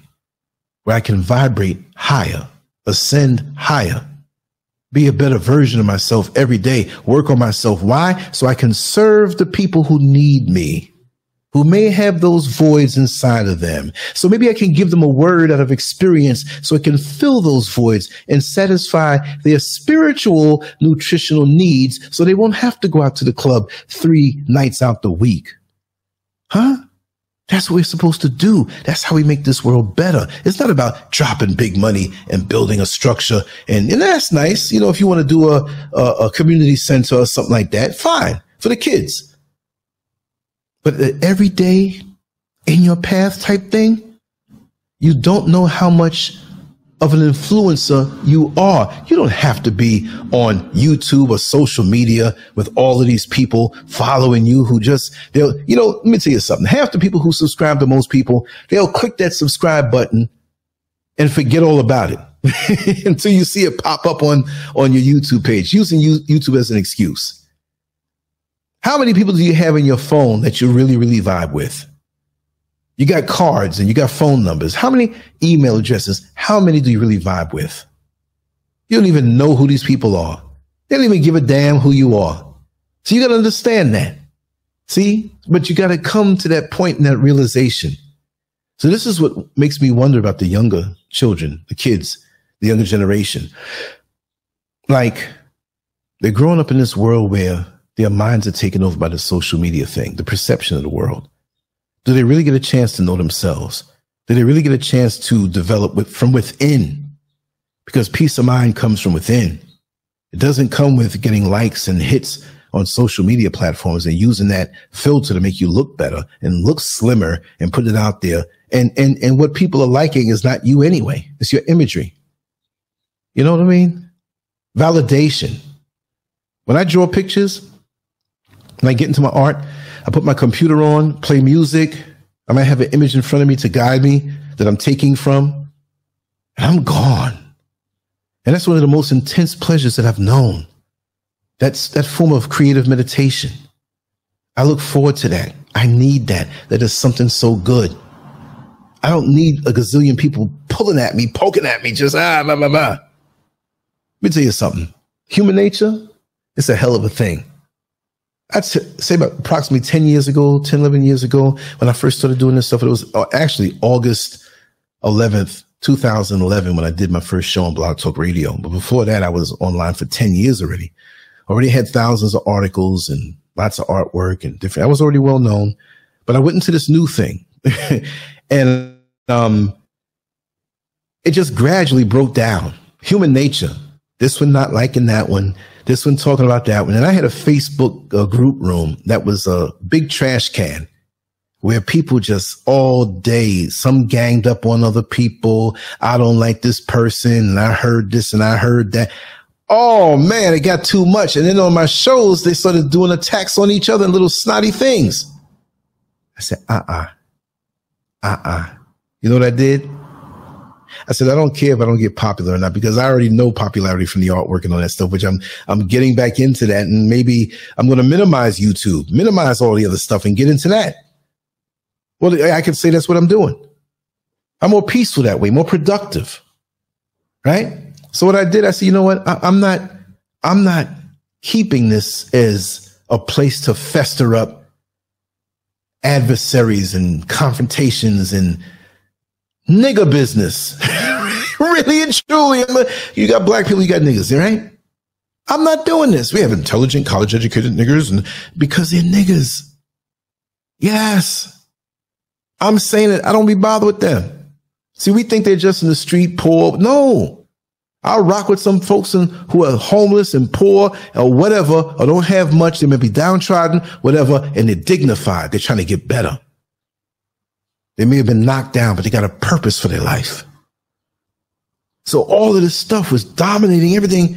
where I can vibrate higher, ascend higher, be a better version of myself every day, work on myself. Why? So I can serve the people who need me, who may have those voids inside of them. So maybe I can give them a word out of experience so it can fill those voids and satisfy their spiritual nutritional needs so they won't have to go out to the club three nights out the week. Huh? That's what we're supposed to do. That's how we make this world better. It's not about dropping big money and building a structure. And, and that's nice. You know, if you want to do a, a, a community center or something like that, fine, for the kids. But the everyday in your path type thing, you don't know how much of an influencer you are. You don't have to be on YouTube or social media with all of these people following you who just, they'll, you know, let me tell you something. Half the people who subscribe to most people, they'll click that subscribe button and forget all about it until you see it pop up on, on your YouTube page, using you, YouTube as an excuse. How many people do you have in your phone that you really, really vibe with? You got cards and you got phone numbers. How many email addresses? How many do you really vibe with? You don't even know who these people are. They don't even give a damn who you are. So you got to understand that. See, but you got to come to that point and that realization. So this is what makes me wonder about the younger children, the kids, the younger generation. Like, they're growing up in this world where their minds are taken over by the social media thing, the perception of the world. Do they really get a chance to know themselves? Do they really get a chance to develop with, from within? Because peace of mind comes from within. It doesn't come with getting likes and hits on social media platforms and using that filter to make you look better and look slimmer and put it out there. And, and, and what people are liking is not you anyway. It's your imagery. You know what I mean? Validation. When I draw pictures, when I get into my art, I put my computer on, play music. I might have an image in front of me to guide me that I'm taking from, and I'm gone. And that's one of the most intense pleasures that I've known. That's that form of creative meditation. I look forward to that. I need that. That is something so good. I don't need a gazillion people pulling at me, poking at me, just ah, blah, blah, blah. Let me tell you something. Human nature, it's a hell of a thing. I'd say about approximately ten years ago, ten, eleven years ago, when I first started doing this stuff, it was actually August eleventh, two thousand eleven, when I did my first show on Blog Talk Radio. But before that, I was online for ten years already. Already had thousands of articles and lots of artwork and different. I was already well known, but I went into this new thing and um, it just gradually broke down. Human nature. This one not liking that one. This one talking about that one. And I had a Facebook uh, group room that was a big trash can where people just all day, some ganged up on other people. I don't like this person. And I heard this and I heard that. Oh, man, it got too much. And then on my shows, they started doing attacks on each other and little snotty things. I said, uh-uh, uh-uh. You know what I did? I said, I don't care if I don't get popular or not, because I already know popularity from the artwork and all that stuff, which I'm, I'm getting back into that. And maybe I'm going to minimize YouTube, minimize all the other stuff and get into that. Well, I can say that's what I'm doing. I'm more peaceful that way, more productive. Right. So what I did, I said, you know what? I, I'm not, I'm not keeping this as a place to fester up adversaries and confrontations and nigger business. Really and truly. A, you got black people, you got niggas, right? I'm not doing this. We have intelligent, college educated niggers, and because they're niggas. Yes. I'm saying it. I don't be bothered with them. See, we think they're just in the street poor. No. I'll rock with some folks in, who are homeless and poor or whatever, or don't have much. They may be downtrodden, whatever, and they're dignified. They're trying to get better. They may have been knocked down, but they got a purpose for their life. So all of this stuff was dominating everything.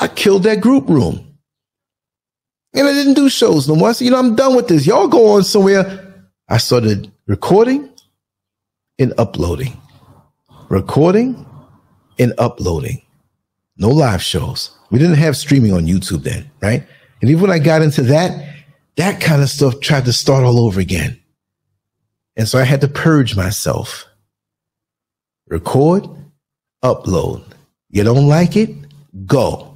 I killed that group room. And I didn't do shows no more. I said, you know, I'm done with this. Y'all go on somewhere I started recording and uploading, recording and uploading. No live shows. We didn't have streaming on YouTube then, right? And even when I got into that, that kind of stuff tried to start all over again. And so I had to purge myself. Record, upload. You don't like it? Go.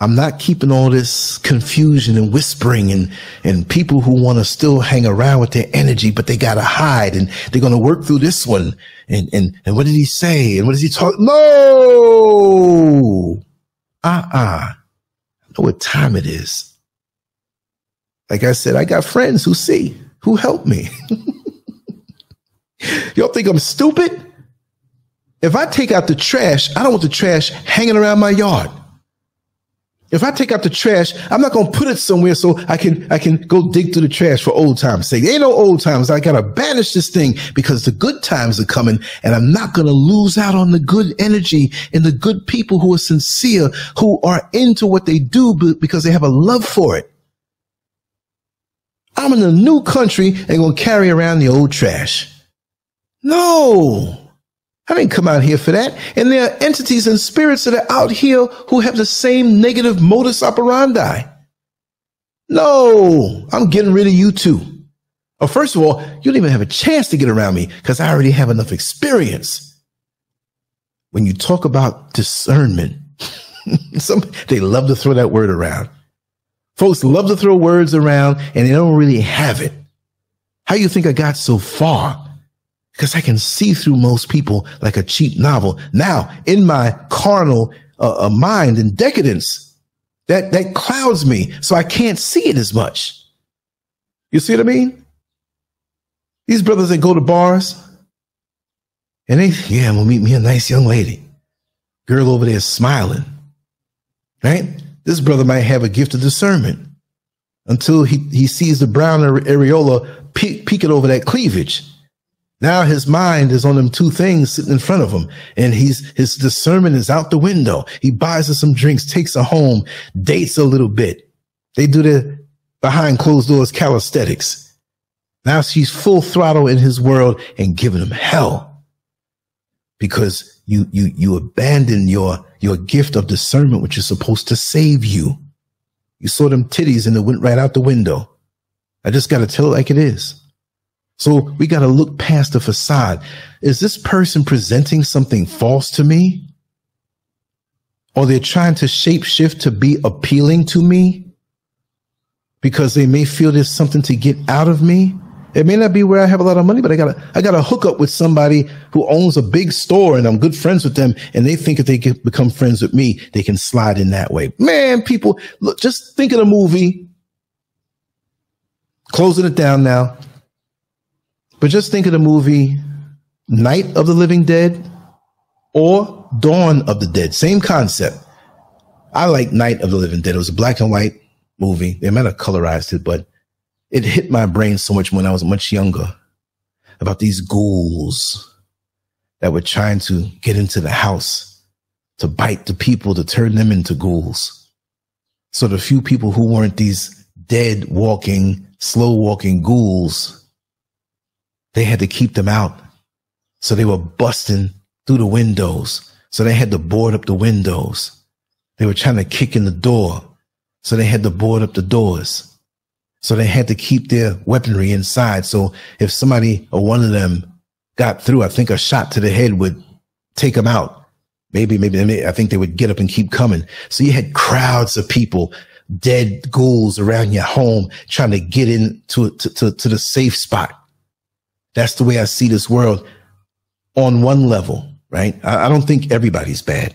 I'm not keeping all this confusion and whispering and, and people who want to still hang around with their energy, but they got to hide and they're going to work through this one. And, and, and what did he say? And what is he talking? No. Uh-uh. I know what time it is. Like I said, I got friends who see, who help me. Y'all think I'm stupid? If I take out the trash, I don't want the trash hanging around my yard. If I take out the trash, I'm not going to put it somewhere so I can I can go dig through the trash for old times' sake. There ain't no old times. I got to banish this thing because the good times are coming, and I'm not going to lose out on the good energy and the good people who are sincere, who are into what they do because they have a love for it. I'm in a new country and going to carry around the old trash. No. I didn't come out here for that. And there are entities and spirits that are out here who have the same negative modus operandi. No, I'm getting rid of you too. Or first of all, you don't even have a chance to get around me because I already have enough experience. When you talk about discernment, some they love to throw that word around. Folks love to throw words around and they don't really have it. How you think I got so far? Because I can see through most people like a cheap novel. Now, in my carnal uh, mind and decadence, that, that clouds me, so I can't see it as much. You see what I mean? These brothers that go to bars, and they, yeah, I'm going to meet me a nice young lady. Girl over there smiling, right? This brother might have a gift of discernment until he, he sees the brown areola pe- peeking over that cleavage. Now his mind is on them two things sitting in front of him, and he's his discernment is out the window. He buys her some drinks, takes her home, dates a little bit. They do their behind closed doors calisthenics. Now she's full throttle in his world and giving him hell because you you you abandon your your gift of discernment, which is supposed to save you. You saw them titties and it went right out the window. I just got to tell it like it is. So we got to look past the facade. Is this person presenting something false to me? Or they're trying to shape shift to be appealing to me because they may feel there's something to get out of me. It may not be where I have a lot of money, but I got to I got to hook up with somebody who owns a big store and I'm good friends with them. And they think if they can become friends with me, they can slide in that way. Man, people, look, just think of the movie. Closing it down now. But just think of the movie Night of the Living Dead or Dawn of the Dead. Same concept. I like Night of the Living Dead. It was a black and white movie. They might have colorized it, but it hit my brain so much when I was much younger about these ghouls that were trying to get into the house to bite the people, to turn them into ghouls. So the few people who weren't these dead walking, slow walking ghouls, they had to keep them out. So they were busting through the windows. So they had to board up the windows. They were trying to kick in the door. So they had to board up the doors. So they had to keep their weaponry inside. So if somebody or one of them got through, I think a shot to the head would take them out. Maybe, maybe, maybe I think they would get up and keep coming. So you had crowds of people, dead ghouls around your home, trying to get into to, to, to the safe spot. That's the way I see this world on one level, right? I, I don't think everybody's bad,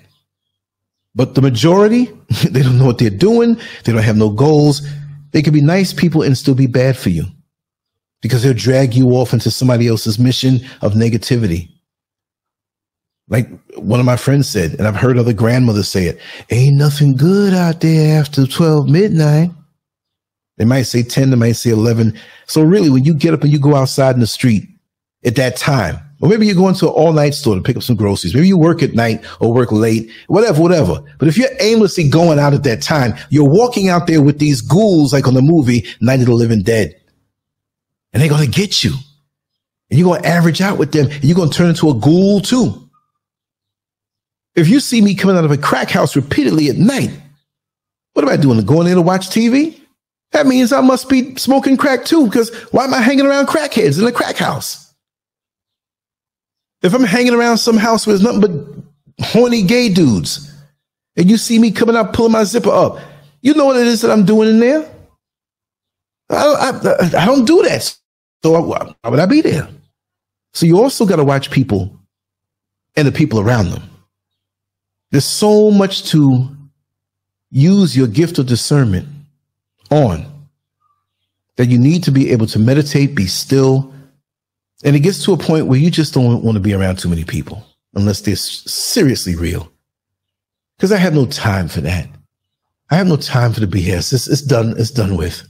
but the majority, they don't know what they're doing. They don't have no goals. They could be nice people and still be bad for you because they'll drag you off into somebody else's mission of negativity. Like one of my friends said, and I've heard other grandmothers say it, ain't nothing good out there after twelve midnight. They might say ten, they might say eleven. So really, when you get up and you go outside in the street at that time, or maybe you're going to an all-night store to pick up some groceries. Maybe you work at night or work late, whatever, whatever. But if you're aimlessly going out at that time, you're walking out there with these ghouls like on the movie Night of the Living Dead. and they're going to get you. And you're going to average out with them, and you're going to turn into a ghoul too. If you see me coming out of a crack house repeatedly at night, what am I doing? Going in to watch T V? That means I must be smoking crack too, because why am I hanging around crackheads in a crack house? If I'm hanging around some house where there's nothing but horny gay dudes, and you see me coming out pulling my zipper up, you know what it is that I'm doing in there? I, I, I don't do that. So why would I be there? So you also got to watch people and the people around them. There's so much to use your gift of discernment on that you need to be able to meditate, be still. And it gets to a point where you just don't want to be around too many people unless they're seriously real. Because I have no time for that. I have no time for the B S. It's, it's done. It's done with.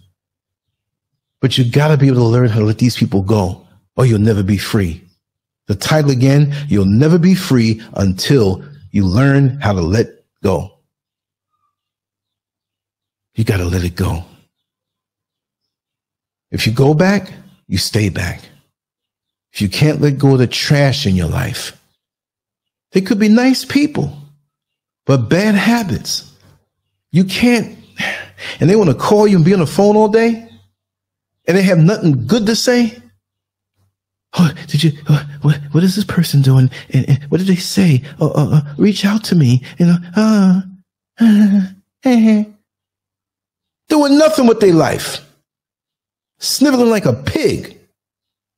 But you got to be able to learn how to let these people go, or you'll never be free. The title again, you'll never be free until you learn how to let go. You got to let it go. If you go back, you stay back. If you can't let go of the trash in your life, they could be nice people, but bad habits. You can't, and they want to call you and be on the phone all day, and they have nothing good to say. Oh, did you? Oh, what, what is this person doing? And, and what did they say? Oh, oh, oh, reach out to me. You know, oh, oh, hey. Doing nothing with their life, sniveling like a pig.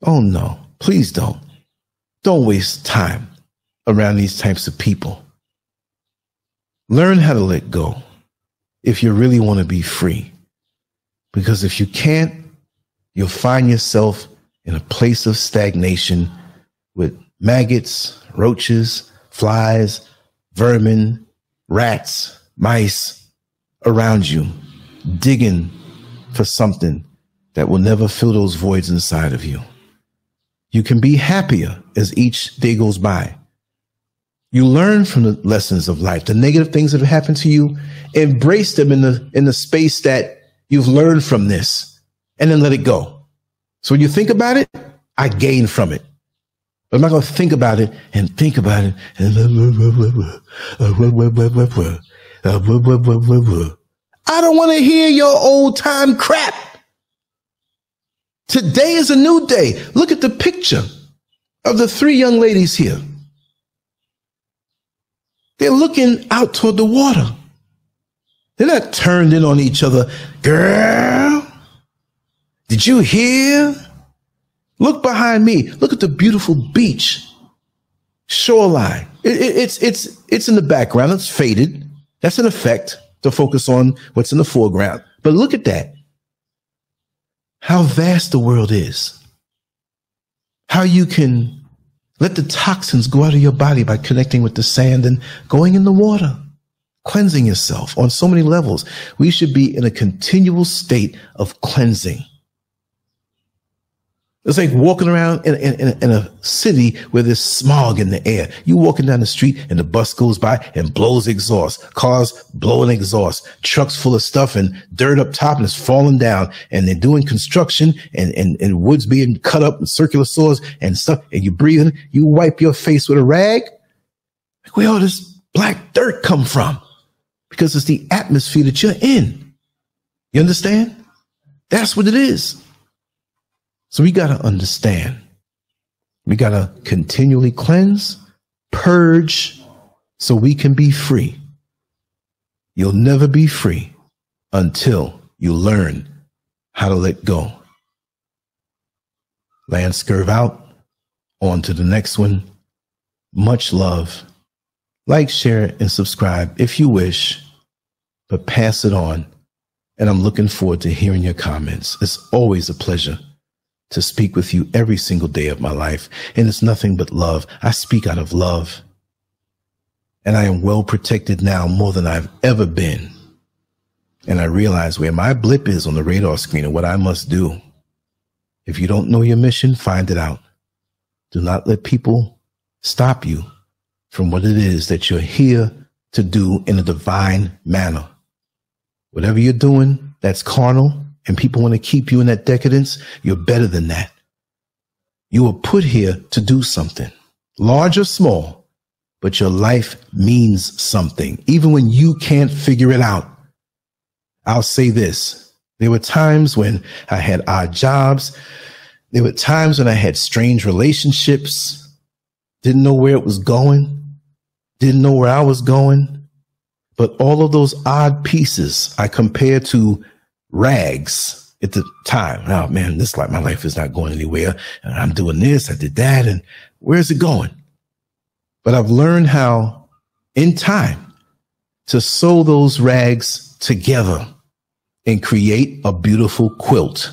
Oh no! Please don't. Don't waste time around these types of people. Learn how to let go if you really want to be free, because if you can't, you'll find yourself in a place of stagnation with maggots, roaches, flies, vermin, rats, mice around you, digging for something that will never fill those voids inside of you. You can be happier as each day goes by. You learn from the lessons of life, the negative things that have happened to you, embrace them in the, in the space that you've learned from this. And then let it go. So when you think about it, I gain from it. But I'm not going to think about it and think about it. And I don't want to hear your old time crap. Today is a new day. Look at the picture of the three young ladies here. They're looking out toward the water. They're not turned in on each other. Girl, did you hear? Look behind me. Look at the beautiful beach shoreline. It, it, it's it's it's in the background. It's faded. That's an effect to focus on what's in the foreground. But look at that. How vast the world is. How you can let the toxins go out of your body by connecting with the sand and going in the water, cleansing yourself on so many levels. We should be in a continual state of cleansing. It's like walking around in, in, in a city where there's smog in the air. You walking down the street and the bus goes by and blows exhaust. Cars blowing exhaust. Trucks full of stuff and dirt up top and it's falling down. And they're doing construction and, and, and woods being cut up with circular saws and stuff. And you're breathing. You wipe your face with a rag. Like, where all this black dirt come from? Because it's the atmosphere that you're in. You understand? That's what it is. So we got to understand, we got to continually cleanse, purge, so we can be free. You'll never be free until you learn how to let go. LanceScurv out. On to the next one. Much love. Like, share, and subscribe if you wish, but pass it on. And I'm looking forward to hearing your comments. It's always a pleasure to speak with you every single day of my life. And it's nothing but love. I speak out of love. And I am well protected now more than I've ever been. And I realize where my blip is on the radar screen and what I must do. If you don't know your mission, find it out. Do not let people stop you from what it is that you're here to do in a divine manner. Whatever you're doing that's carnal, and people want to keep you in that decadence, you're better than that. You were put here to do something, large or small, but your life means something, even when you can't figure it out. I'll say this. There were times when I had odd jobs. There were times when I had strange relationships, didn't know where it was going, didn't know where I was going. But all of those odd pieces I compared to rags at the time. Now, man, this like my life is not going anywhere. And I'm doing this, I did that, and where's it going? But I've learned how in time to sew those rags together and create a beautiful quilt.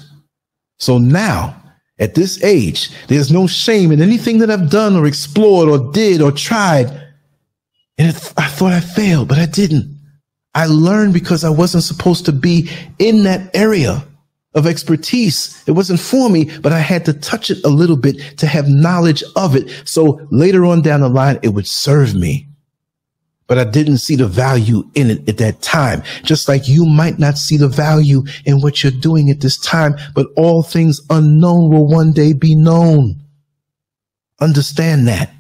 So now at this age, there's no shame in anything that I've done or explored or did or tried. And it th- I thought I failed, but I didn't. I learned because I wasn't supposed to be in that area of expertise. It wasn't for me, but I had to touch it a little bit to have knowledge of it. So later on down the line, it would serve me. But I didn't see the value in it at that time. Just like you might not see the value in what you're doing at this time, but all things unknown will one day be known. Understand that.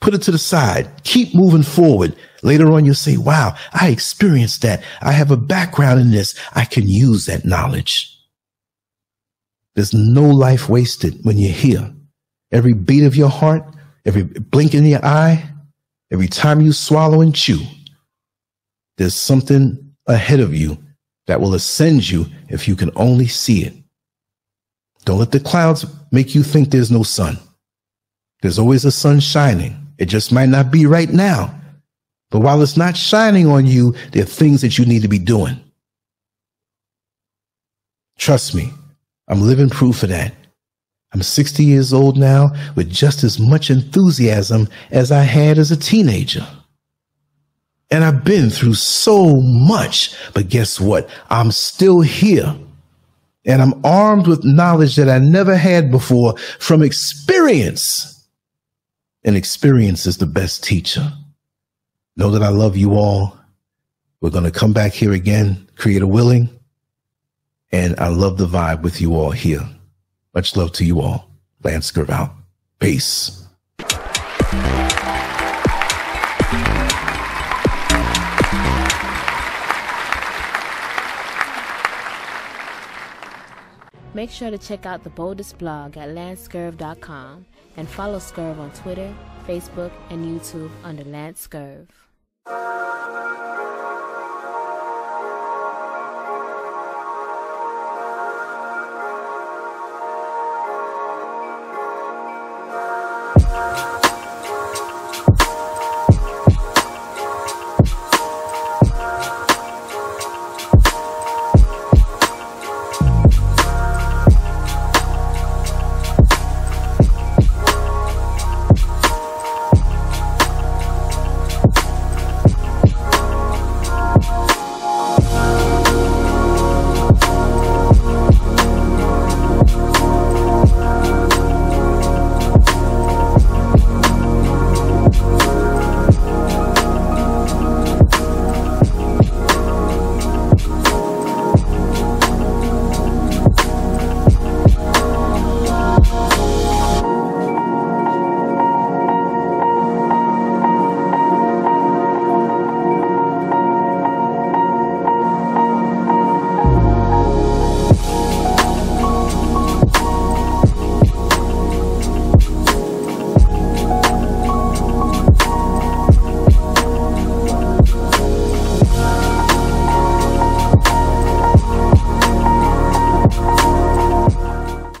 Put it to the side. Keep moving forward. Later on, you'll say, wow, I experienced that. I have a background in this. I can use that knowledge. There's no life wasted when you're here. Every beat of your heart, every blink in your eye, every time you swallow and chew, there's something ahead of you that will ascend you if you can only see it. Don't let the clouds make you think there's no sun. There's always a sun shining. It just might not be right now. But while it's not shining on you, there are things that you need to be doing. Trust me, I'm living proof of that. I'm sixty years old now with just as much enthusiasm as I had as a teenager. And I've been through so much, but guess what? I'm still here. And I'm armed with knowledge that I never had before from experience. And experience is the best teacher. Know that I love you all. We're going to come back here again, Creator willing. And I love the vibe with you all here. Much love to you all. LanceScurv out. Peace. Make sure to check out the Boldest blog at Lance Scurv dot com and follow Scurv on Twitter, Facebook, and YouTube under LanceScurv.